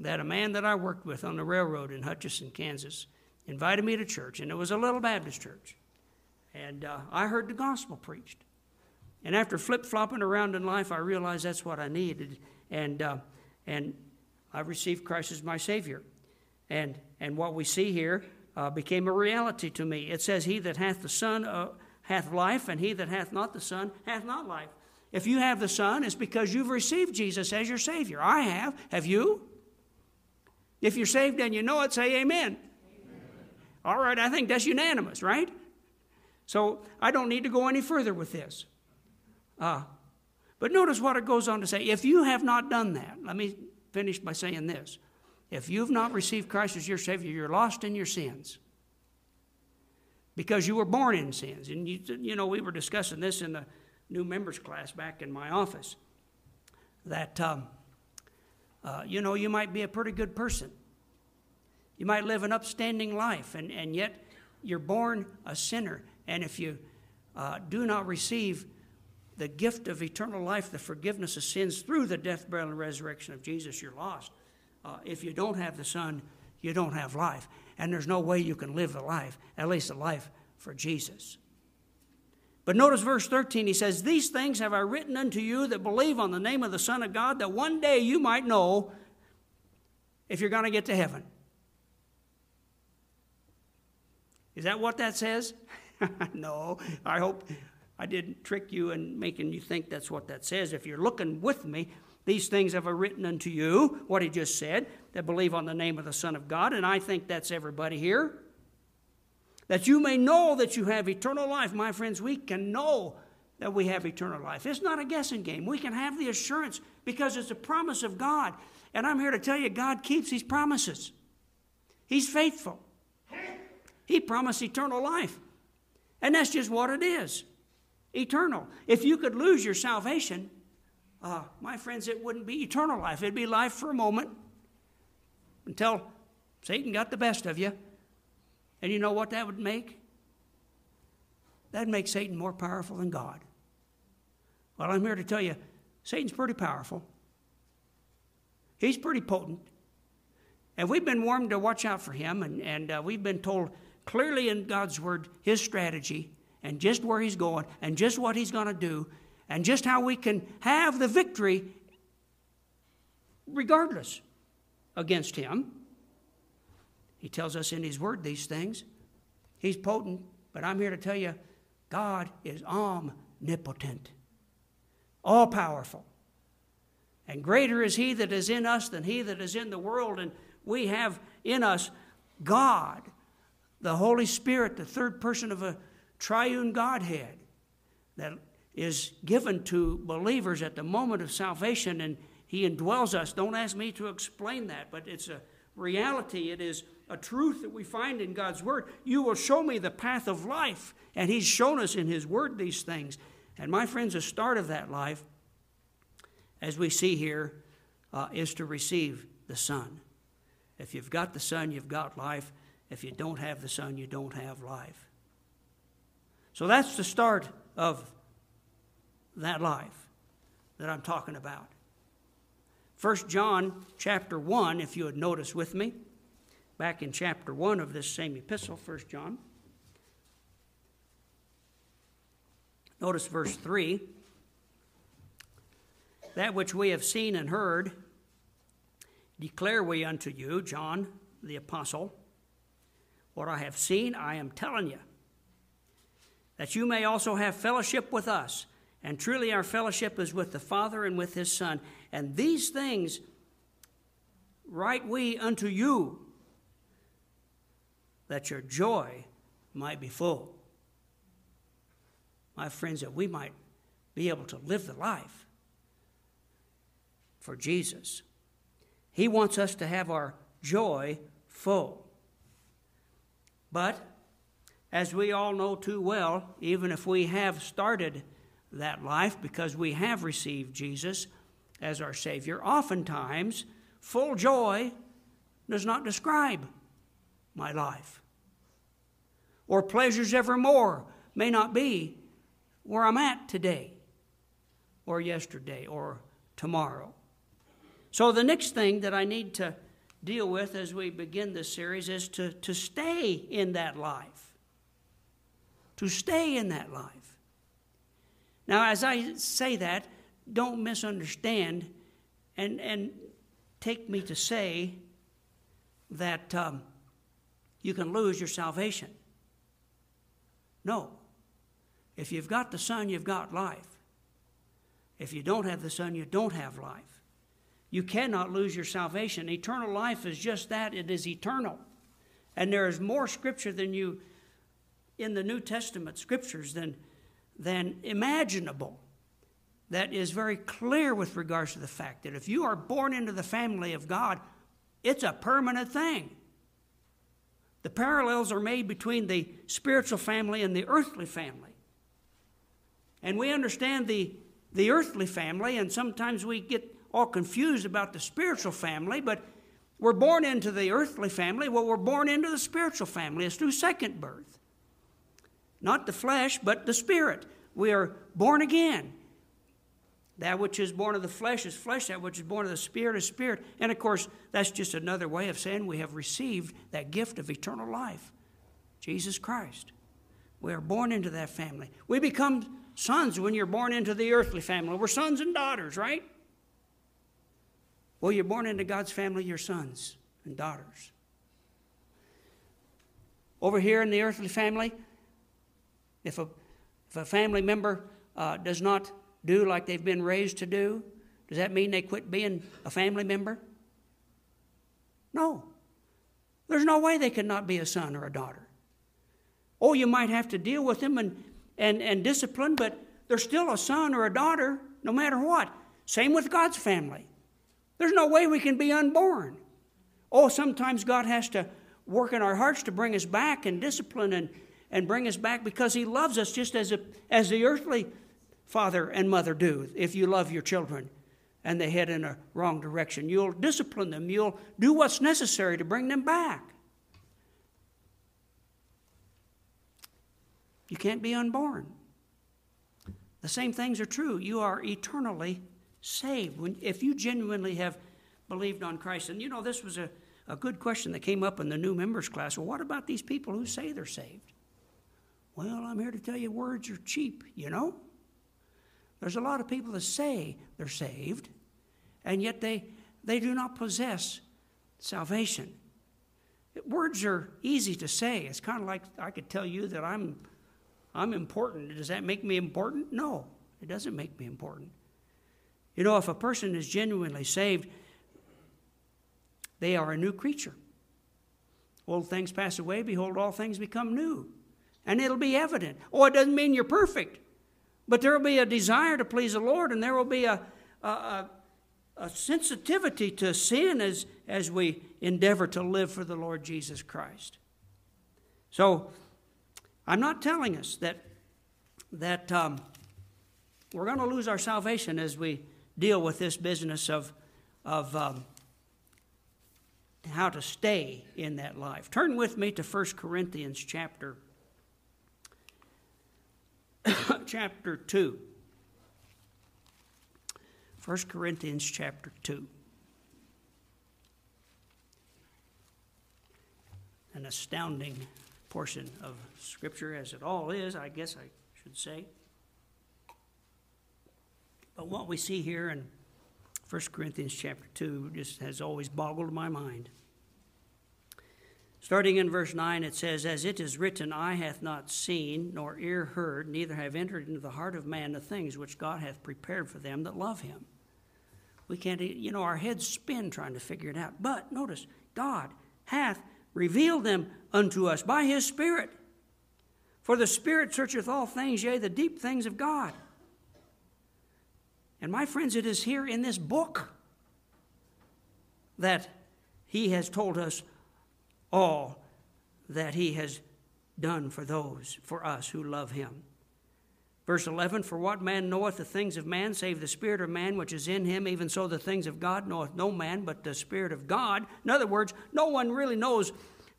that a man that I worked with on the railroad in Hutchinson, Kansas, invited me to church, and it was a little Baptist church. And uh, I heard the gospel preached. And after flip-flopping around in life, I realized that's what I needed. And... Uh, And I received Christ as my Savior. And and what we see here uh, became a reality to me. It says, "He that hath the Son uh, hath life, and he that hath not the Son hath not life." If you have the Son, it's because you've received Jesus as your Savior. I have. Have you? If you're saved and you know it, say amen. Amen. All right, I think that's unanimous, right? So I don't need to go any further with this. Uh But notice what it goes on to say. If you have not done that, let me finish by saying this. If you've not received Christ as your Savior, you're lost in your sins, because you were born in sins. And, you, you know, we were discussing this in the new members class back in my office, that, um, uh, you know, you might be a pretty good person. You might live an upstanding life, and, and yet you're born a sinner. And if you uh, do not receive the gift of eternal life, the forgiveness of sins through the death, burial, and resurrection of Jesus, you're lost. Uh, if you don't have the Son, you don't have life. And there's no way you can live the life, at least the life for Jesus. But notice verse thirteen, he says, "These things have I written unto you that believe on the name of the Son of God, that one day you might know if you're going to get to heaven." Is that what that says? No, I hope... I didn't trick you in making you think that's what that says. If you're looking with me, these things have I written unto you, what he just said, that believe on the name of the Son of God, and I think that's everybody here, that you may know that you have eternal life. My friends, we can know that we have eternal life. It's not a guessing game. We can have the assurance because it's a promise of God. And I'm here to tell you, God keeps his promises. He's faithful. He promised eternal life. And that's just what it is, eternal. If you could lose your salvation, uh, my friends, it wouldn't be eternal life. It'd be life for a moment until Satan got the best of you. And you know what that would make? That'd make Satan more powerful than God. Well, I'm here to tell you, Satan's pretty powerful. He's pretty potent. And we've been warned to watch out for him, and, and uh, we've been told clearly in God's Word his strategy and just where he's going and just what he's going to do and just how we can have the victory regardless against him. He tells us in his Word these things. He's potent, but I'm here to tell you, God is omnipotent, all-powerful. And greater is he that is in us than he that is in the world. And we have in us God, the Holy Spirit, the third person of a triune Godhead that is given to believers at the moment of salvation. And he indwells us. Don't ask me to explain that, but it's a reality. It is a truth that we find in God's Word. You will show me the path of life. And he's shown us in his Word these things. And my friends, the start of that life, as we see here, uh, is to receive the Son. If you've got the Son, you've got life. If you don't have the Son, you don't have life. So that's the start of that life that I'm talking about. First John chapter one, if you would notice with me, back in chapter one of this same epistle, First John. Notice verse three. That which we have seen and heard declare we unto you, John the apostle. What I have seen, I am telling you, that you may also have fellowship with us. And truly our fellowship is with the Father and with his Son. And these things write we unto you, that your joy might be full. My friends, that we might be able to live the life for Jesus. He wants us to have our joy full. But as we all know too well, even if we have started that life because we have received Jesus as our Savior, oftentimes full joy does not describe my life. Or pleasures evermore may not be where I'm at today or yesterday or tomorrow. So the next thing that I need to deal with as we begin this series is to, to stay in that life. To stay in that life. Now, as I say that, don't misunderstand and, and take me to say that um, you can lose your salvation. No. If you've got the Son, you've got life. If you don't have the Son, you don't have life. You cannot lose your salvation. Eternal life is just that. It is eternal. And there is more Scripture than you, in the New Testament Scriptures, than, than imaginable, that is very clear with regards to the fact that if you are born into the family of God, it's a permanent thing. The parallels are made between the spiritual family and the earthly family. And we understand the, the earthly family, and sometimes we get all confused about the spiritual family, but we're born into the earthly family. Well, we're born into the spiritual family. It's through second birth. Not the flesh, but the spirit. We are born again. That which is born of the flesh is flesh. That which is born of the spirit is spirit. And, of course, that's just another way of saying we have received that gift of eternal life, Jesus Christ. We are born into that family. We become sons when you're born into the earthly family. We're sons and daughters, right? Well, you're born into God's family, your sons and daughters. Over here in the earthly family, if a, If a family member uh, does not do like they've been raised to do, does that mean they quit being a family member? No. There's no way they could not be a son or a daughter. Oh, you might have to deal with them and, and, and discipline, but they're still a son or a daughter no matter what. Same with God's family. There's no way we can be unborn. Oh, sometimes God has to work in our hearts to bring us back and discipline and, and bring us back because he loves us just as, a, as the earthly father and mother do if you love your children and they head in a wrong direction. You'll discipline them. You'll do what's necessary to bring them back. You can't be unborn. The same things are true. You are eternally saved when, if you genuinely have believed on Christ. And you know, this was a, a good question that came up in the new members class. Well, what about these people who say they're saved? Well, I'm here to tell you words are cheap, you know. There's a lot of people that say they're saved, and yet they, they do not possess salvation. Words are easy to say. It's kind of like I could tell you that I'm, I'm important. Does that make me important? No, it doesn't make me important. You know, if a person is genuinely saved, they are a new creature. Old things pass away. Behold, all things become new. And it'll be evident. Oh, it doesn't mean you're perfect. But there will be a desire to please the Lord, and there will be a, a, a, a sensitivity to sin as, as we endeavor to live for the Lord Jesus Christ. So I'm not telling us that, that um, we're going to lose our salvation as we deal with this business of, of um, how to stay in that life. Turn with me to First Corinthians chapter Chapter two. First Corinthians chapter two. An astounding portion of Scripture, as it all is, I guess I should say. But what we see here in First Corinthians chapter two just has always boggled my mind. Starting in verse nine, it says, "As it is written, eye hath not seen, nor ear heard, neither have entered into the heart of man the things which God hath prepared for them that love him." We can't, you know, our heads spin trying to figure it out. But notice, God hath revealed them unto us by his Spirit. For the Spirit searcheth all things, yea, the deep things of God. And my friends, it is here in this book that he has told us all that he has done for those, for us who love him. Verse eleven, "For what man knoweth the things of man, save the spirit of man which is in him? Even so the things of God knoweth no man, but the Spirit of God." In other words, no one really knows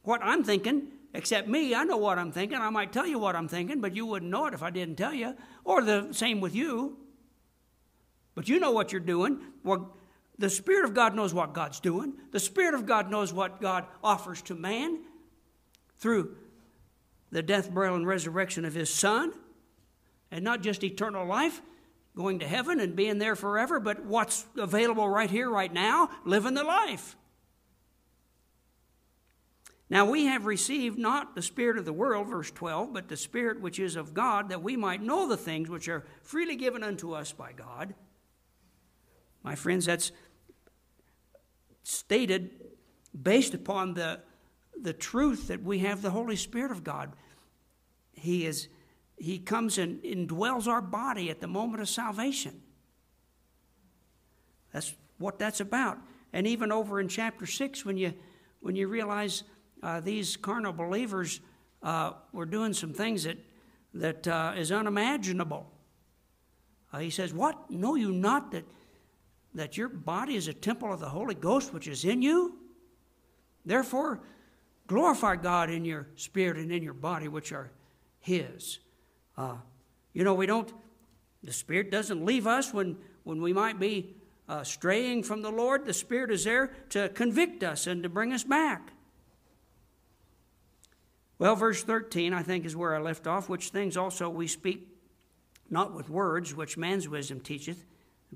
what I'm thinking, except me. I know what I'm thinking. I might tell you what I'm thinking, but you wouldn't know it if I didn't tell you. Or the same with you. But you know what you're doing. Well, the Spirit of God knows what God's doing. The Spirit of God knows what God offers to man through the death, burial, and resurrection of his Son. And not just eternal life, going to heaven and being there forever, but what's available right here, right now, living the life. "Now we have received not the spirit of the world," verse twelve, "but the Spirit which is of God, that we might know the things which are freely given unto us by God." My friends, that's stated based upon the, the truth that we have the Holy Spirit of God. He is, he comes and indwells our body at the moment of salvation. That's what that's about. And even over in chapter six, when you, when you realize uh, these carnal believers uh, were doing some things that, that uh, is unimaginable. Uh, he says, "What? Know you not that... that your body is a temple of the Holy Ghost which is in you? Therefore, glorify God in your spirit and in your body which are his." Uh, you know, we don't, the Spirit doesn't leave us when, when we might be uh, straying from the Lord. The Spirit is there to convict us and to bring us back. Well, verse thirteen, I think, is where I left off. "Which things also we speak, not with words which man's wisdom teacheth."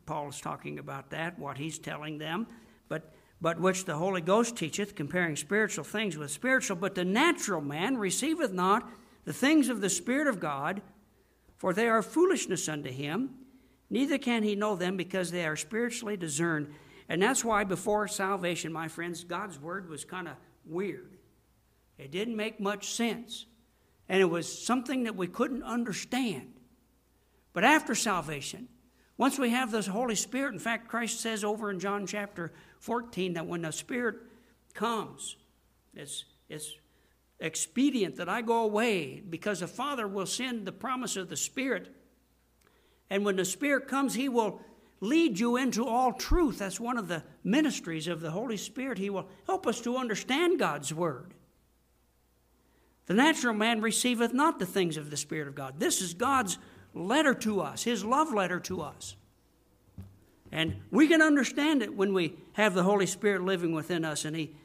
Paul's talking about that, what he's telling them, but but which the Holy Ghost teacheth, comparing spiritual things with spiritual. "But the natural man receiveth not the things of the Spirit of God, for they are foolishness unto him. Neither can he know them, because they are spiritually discerned. And that's why before salvation, my friends, God's word was kind of weird. It didn't make much sense. And it was something that we couldn't understand. But after salvation, once we have this Holy Spirit, in fact, Christ says over in John chapter fourteen that when the Spirit comes, it's, it's expedient that I go away, because the Father will send the promise of the Spirit. And when the Spirit comes, he will lead you into all truth. That's one of the ministries of the Holy Spirit. He will help us to understand God's word. The natural man receiveth not the things of the Spirit of God. This is God's letter to us, his love letter to us. And we can understand it when we have the Holy Spirit living within us, and he,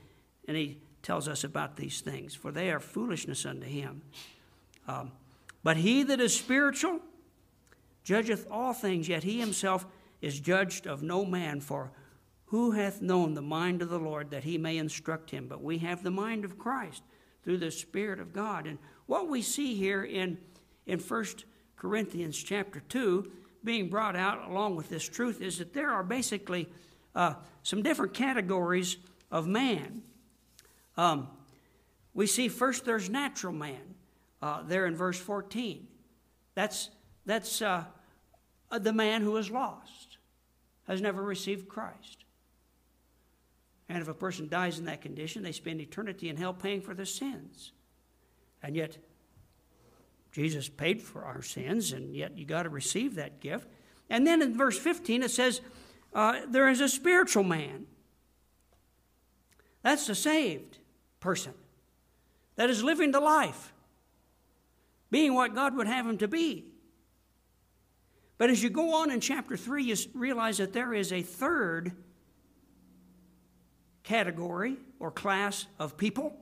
and he tells us about these things, for they are foolishness unto him. Um, but he that is spiritual judgeth all things, yet he himself is judged of no man, for who hath known the mind of the Lord, that he may instruct him? But we have the mind of Christ through the Spirit of God. And what we see here in, in First Corinthians chapter two being brought out along with this truth is that there are basically uh, some different categories of man. Um, we see first there's natural man uh, there in verse fourteen. That's, that's uh, the man who is lost, has never received Christ. And if a person dies in that condition, they spend eternity in hell paying for their sins. And yet, Jesus paid for our sins, and yet you got to receive that gift. And then in verse fifteen, it says, uh, there is a spiritual man. That's the saved person that is living the life, being what God would have him to be. But as you go on in chapter three, you realize that there is a third category or class of people.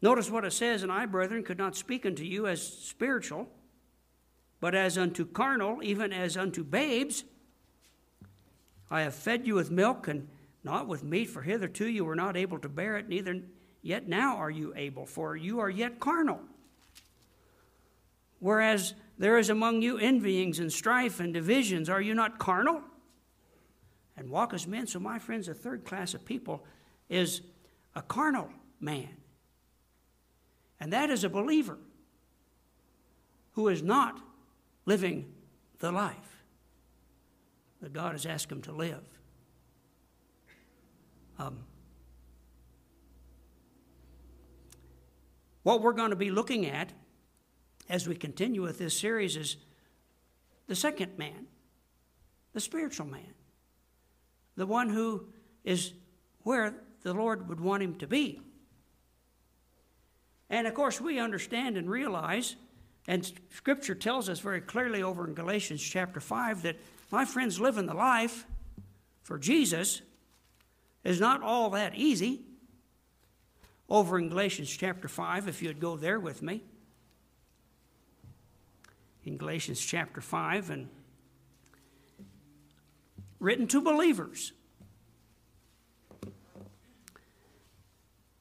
Notice what it says, and I, brethren, could not speak unto you as spiritual, but as unto carnal, even as unto babes. I have fed you with milk and not with meat, for hitherto you were not able to bear it, neither yet now are you able, for you are yet carnal. Whereas there is among you envyings and strife and divisions, are you not carnal? And walk as men. So my friends, the third class of people is a carnal man. And that is a believer who is not living the life that God has asked him to live. Um, what we're going to be looking at as we continue with this series is the second man, the spiritual man. The one who is where the Lord would want him to be. And, of course, we understand and realize, and Scripture tells us very clearly over in Galatians chapter five, that, my friends, living the life for Jesus is not all that easy. Over in Galatians chapter five, if you'd go there with me. In Galatians chapter five, and written to believers.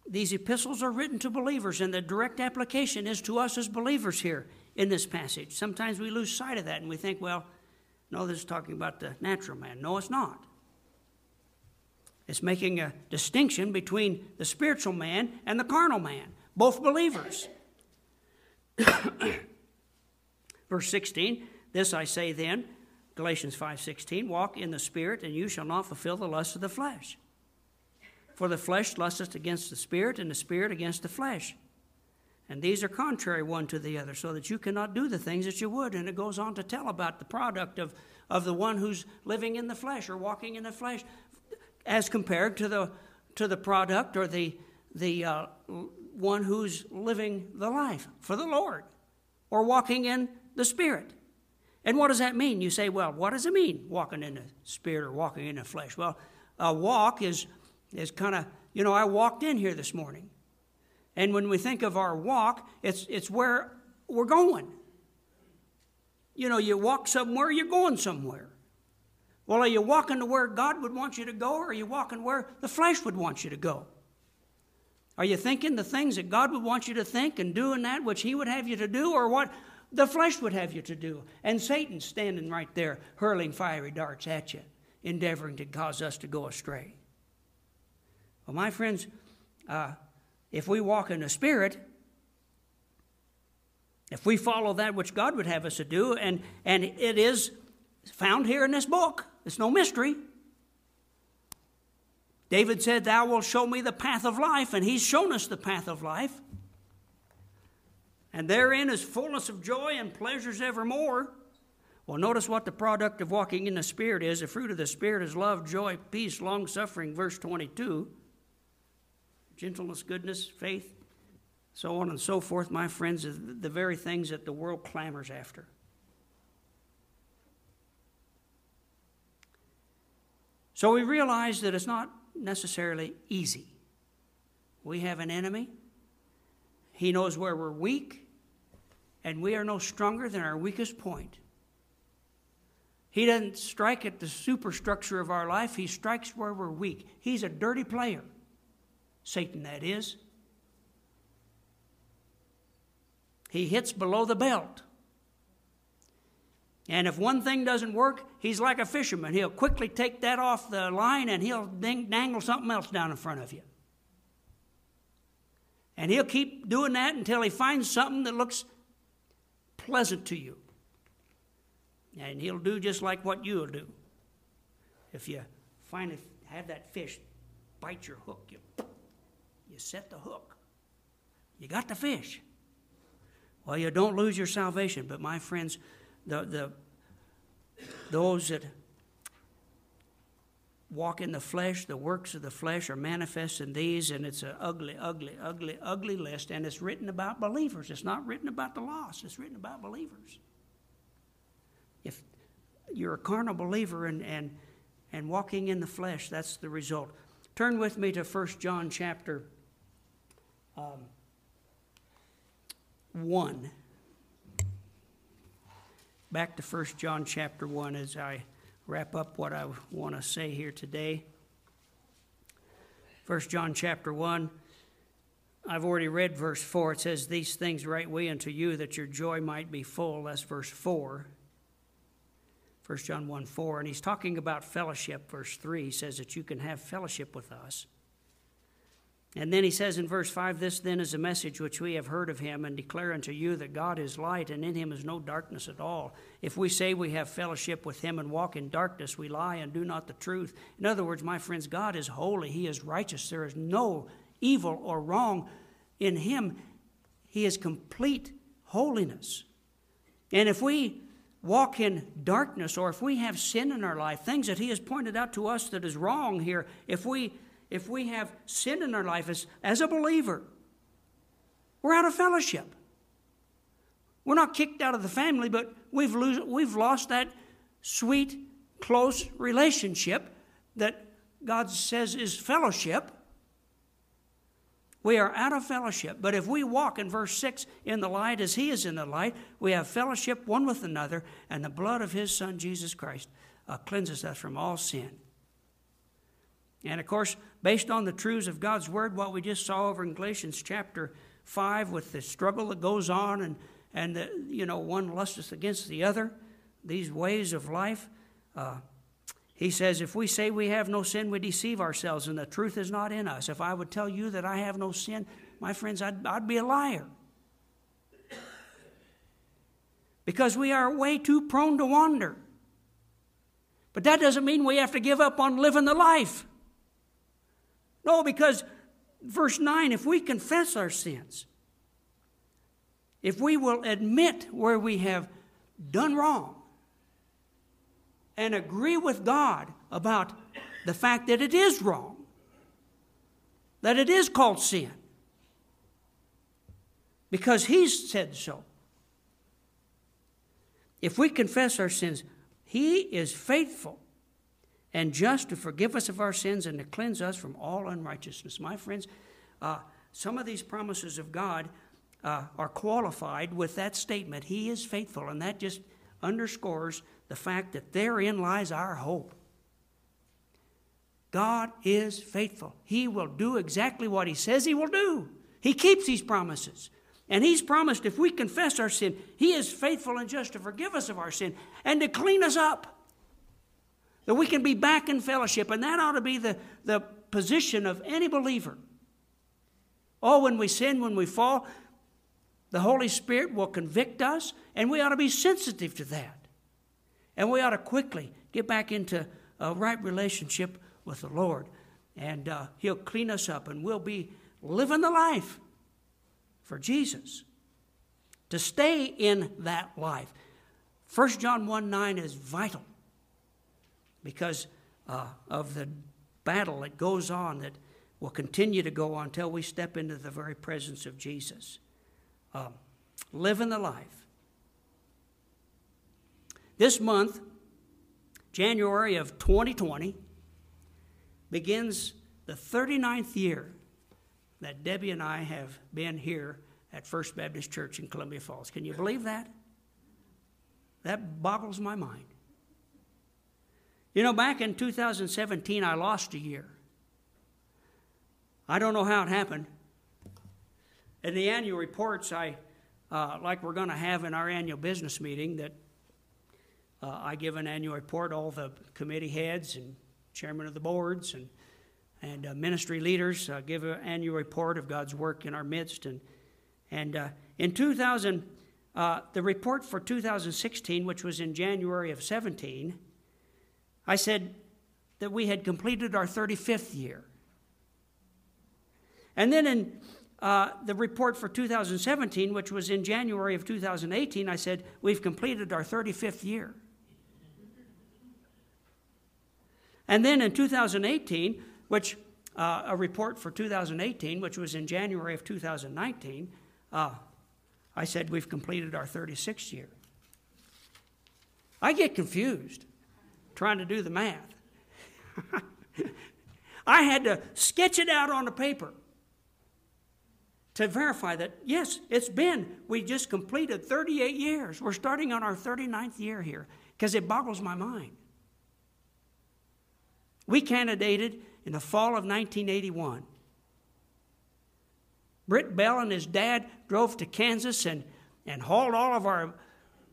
These epistles are written to believers, and the direct application is to us as believers here in this passage. Sometimes we lose sight of that, and we think, well, no, this is talking about the natural man. No, it's not. It's making a distinction between the spiritual man and the carnal man, both believers. Verse sixteen, this I say then, Galatians five sixteen, walk in the Spirit, and you shall not fulfill the lust of the flesh. For the flesh lusteth against the Spirit, and the Spirit against the flesh. And these are contrary one to the other, so that you cannot do the things that you would. And it goes on to tell about the product of, of the one who's living in the flesh or walking in the flesh as compared to the, to the product or the, the uh, one who's living the life for the Lord or walking in the Spirit. And what does that mean? You say, well, what does it mean, walking in the Spirit or walking in the flesh? Well, a walk is, is kind of, you know, I walked in here this morning. And when we think of our walk, it's, it's where we're going. You know, you walk somewhere, you're going somewhere. Well, are you walking to where God would want you to go, or are you walking where the flesh would want you to go? Are you thinking the things that God would want you to think and doing that which he would have you to do, or what? the flesh would have you to do. And Satan's standing right there, hurling fiery darts at you, endeavoring to cause us to go astray. Well, my friends, uh, if we walk in the Spirit, if we follow that which God would have us to do, and, and it is found here in this book, it's no mystery. David said, "Thou wilt show me the path of life," and he's shown us the path of life. And therein is fullness of joy and pleasures evermore. Well, notice what the product of walking in the Spirit is. The fruit of the Spirit is love, joy, peace, long-suffering, verse twenty-two. Gentleness, goodness, faith, so on and so forth, my friends, is the very things that the world clamors after. So we realize that it's not necessarily easy. We have an enemy. He knows where we're weak, and we are no stronger than our weakest point. He doesn't strike at the superstructure of our life. He strikes where we're weak. He's a dirty player, Satan, that is. He hits below the belt. And if one thing doesn't work, he's like a fisherman. He'll quickly take that off the line, and he'll ding, dangle something else down in front of you. And he'll keep doing that until he finds something that looks pleasant to you. And he'll do just like what you'll do. If you finally have that fish bite your hook, you, you set the hook. You got the fish. Well, you don't lose your salvation, but my friends, The, the, those that walk in the flesh, the works of the flesh are manifest in these, and it's an ugly, ugly, ugly, ugly list, and it's written about believers. It's not written about the lost. It's written about believers. If you're a carnal believer and, and, and walking in the flesh, that's the result. Turn with me to First John chapter um, one. Back to First John chapter one as I wrap up what I want to say here today. First John chapter one, I've already read verse four. It says, "These things write we unto you, that your joy might be full." That's verse four. First John one four. And he's talking about fellowship. Verse three, he says that you can have fellowship with us. And then he says in verse five, "This then is a message which we have heard of him, and declare unto you that God is light, and in him is no darkness at all. If we say we have fellowship with him and walk in darkness, we lie and do not the truth." In other words, my friends, God is holy. He is righteous. There is no evil or wrong in him. He is complete holiness. And if we walk in darkness, or if we have sin in our life, things that he has pointed out to us that is wrong here, if we If we have sin in our life as, as a believer, we're out of fellowship. We're not kicked out of the family, but we've, lose, we've lost that sweet, close relationship that God says is fellowship. We are out of fellowship. But if we walk, in verse six, in the light as he is in the light, we have fellowship one with another, and the blood of his Son, Jesus Christ, uh, cleanses us from all sin. And, of course, based on the truths of God's Word, what we just saw over in Galatians chapter five with the struggle that goes on and, and the, you know, one lusteth against the other, these ways of life, uh, he says, if we say we have no sin, we deceive ourselves, and the truth is not in us. If I would tell you that I have no sin, my friends, I'd, I'd be a liar. Because we are way too prone to wander. But that doesn't mean we have to give up on living the life. No, because verse nine, if we confess our sins, if we will admit where we have done wrong and agree with God about the fact that it is wrong, that it is called sin, because he's said so. If we confess our sins, he is faithful and just to forgive us of our sins and to cleanse us from all unrighteousness. My friends, uh, some of these promises of God uh, are qualified with that statement, he is faithful, and that just underscores the fact that therein lies our hope. God is faithful. He will do exactly what he says he will do. He keeps these promises. And he's promised if we confess our sin, he is faithful and just to forgive us of our sin and to clean us up, that we can be back in fellowship. And that ought to be the, the position of any believer. Oh, when we sin, when we fall, the Holy Spirit will convict us, and we ought to be sensitive to that. And we ought to quickly get back into a right relationship with the Lord. And uh, he'll clean us up, and we'll be living the life for Jesus. To stay in that life. First John one nine is vital, because uh, of the battle that goes on, that will continue to go on until we step into the very presence of Jesus. Um, living the life. This month, January of twenty twenty, begins the thirty-ninth year that Debbie and I have been here at First Baptist Church in Columbia Falls. Can you believe that? That boggles my mind. You know, back in two thousand seventeen, I lost a year. I don't know how it happened. In the annual reports, I, uh, like we're going to have in our annual business meeting, that uh, I give an annual report, all the committee heads and chairman of the boards and, and uh, ministry leaders uh, give an annual report of God's work in our midst. And, and uh, in two thousand, uh, the report for two thousand sixteen, which was in January of seventeen, I said that we had completed our thirty-fifth year. And then in uh, the report for two thousand seventeen, which was in January of two thousand eighteen, I said, we've completed our thirty-fifth year. And then in two thousand eighteen, which uh, a report for two thousand eighteen, which was in January of two thousand nineteen, uh, I said, we've completed our thirty-sixth year. I get confused trying to do the math. I had to sketch it out on the paper to verify that, yes, it's been, we just completed thirty-eight years. We're starting on our thirty-ninth year here, because it boggles my mind. We candidated in the fall of nineteen eighty-one. Britt Bell and his dad drove to Kansas and, and hauled all of our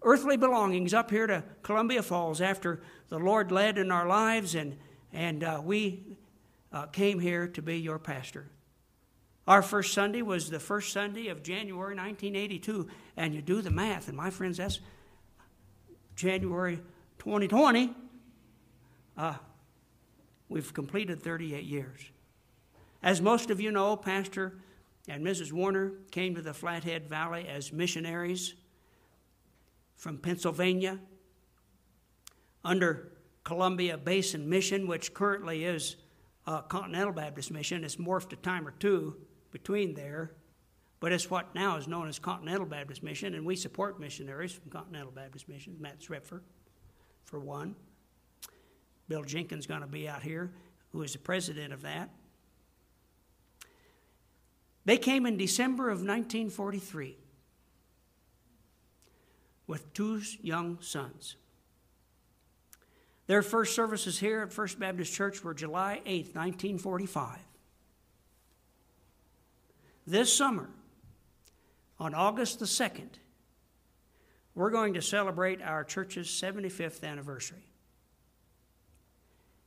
earthly belongings up here to Columbia Falls after the Lord led in our lives, and, and uh, we uh, came here to be your pastor. Our first Sunday was the first Sunday of January nineteen eighty-two, and you do the math, and my friends, that's January twenty twenty. Uh, we've completed thirty-eight years. As most of you know, Pastor and Missus Warner came to the Flathead Valley as missionaries from Pennsylvania under Columbia Basin Mission, which currently is uh, Continental Baptist Mission. It's morphed a time or two between there, but it's what now is known as Continental Baptist Mission, and we support missionaries from Continental Baptist Mission, Matt Schreifer, for one. Bill Jenkins is going to be out here, who is the president of that. They came in December of nineteen forty-three. With two young sons. Their first services here at First Baptist Church were July eighth, nineteen forty-five. This summer, on August the second, we're going to celebrate our church's seventy-fifth anniversary.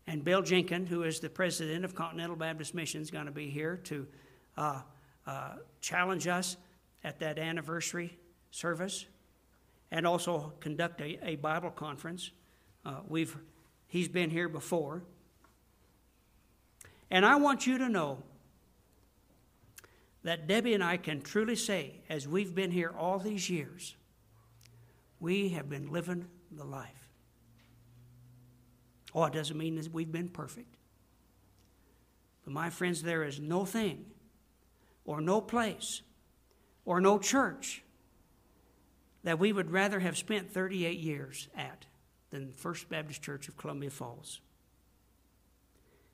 And Bill Jenkins, who is the president of Continental Baptist Mission, is going to be here to uh, uh, challenge us at that anniversary service, and also conduct a, a Bible conference. Uh, we've, he's been here before. And I want you to know that Debbie and I can truly say, as we've been here all these years, we have been living the life. Oh, it doesn't mean that we've been perfect. But my friends, there is no thing, or no place, or no church that we would rather have spent thirty-eight years at than First Baptist Church of Columbia Falls.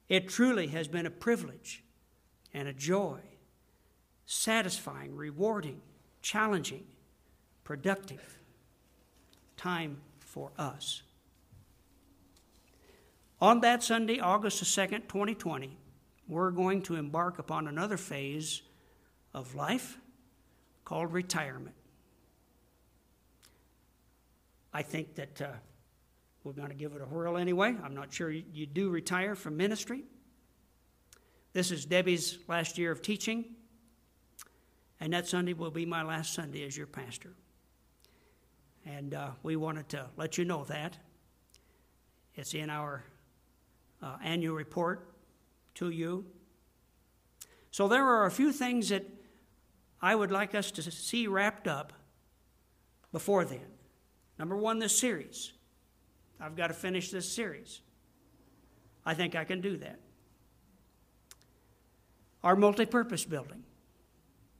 It truly has been a privilege and a joy, satisfying, rewarding, challenging, productive time for us. On that Sunday, August the second, twenty twenty, we're going to embark upon another phase of life called retirement. I think that uh, we're going to give it a whirl anyway. I'm not sure you, you do retire from ministry. This is Debbie's last year of teaching, and that Sunday will be my last Sunday as your pastor. And uh, we wanted to let you know that. It's in our uh, annual report to you. So there are a few things that I would like us to see wrapped up before then. Number one, this series. I've got to finish this series. I think I can do that. Our multi-purpose building,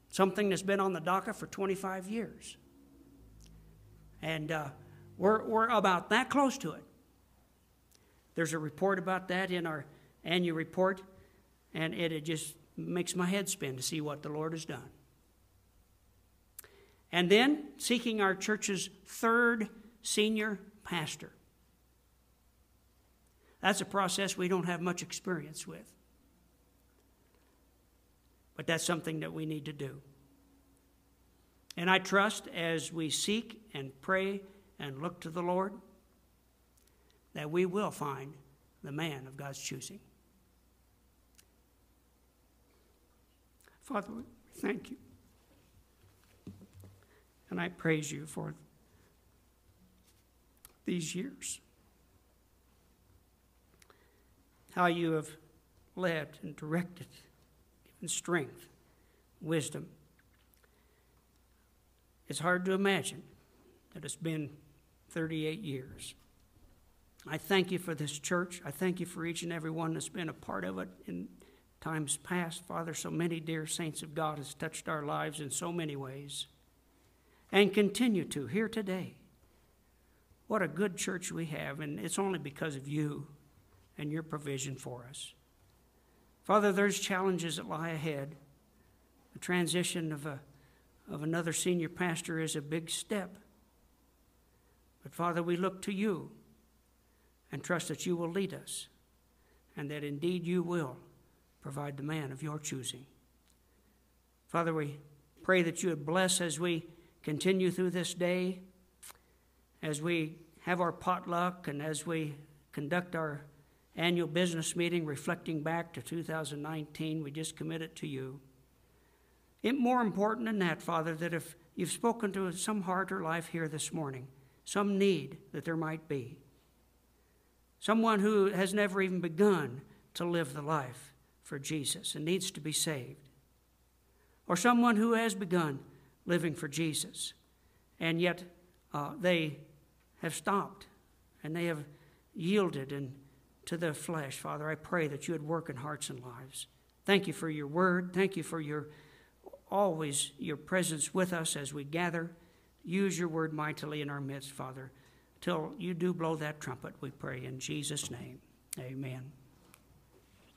something that's been on the docket for twenty-five years. And uh, we're, we're about that close to it. There's a report about that in our annual report, and it, it just makes my head spin to see what the Lord has done. And then seeking our church's third senior pastor. That's a process we don't have much experience with. But that's something that we need to do. And I trust as we seek and pray and look to the Lord that we will find the man of God's choosing. Father, thank you. And I praise you for these years. How you have led and directed, given strength, wisdom. It's hard to imagine that it's been thirty-eight years. I thank you for this church. I thank you for each and every one that's been a part of it in times past. Father, so many dear saints of God has touched our lives in so many ways. And continue to here today. What a good church we have, and it's only because of you and your provision for us. Father, there's challenges that lie ahead. The transition of, a, of another senior pastor is a big step. But Father, we look to you and trust that you will lead us and that indeed you will provide the man of your choosing. Father, we pray that you would bless as we continue through this day, as we have our potluck and as we conduct our annual business meeting reflecting back to two thousand nineteen. We just commit it to you. It's more important than that, Father, that if you've spoken to some heart or life here this morning, some need that there might be, someone who has never even begun to live the life for Jesus and needs to be saved, or someone who has begun living for Jesus, and yet uh, they have stopped and they have yielded and to the flesh. Father, I pray that you would work in hearts and lives. Thank you for your word. Thank you for your always your presence with us as we gather. Use your word mightily in our midst, Father, till you do blow that trumpet, we pray in Jesus' name. Amen.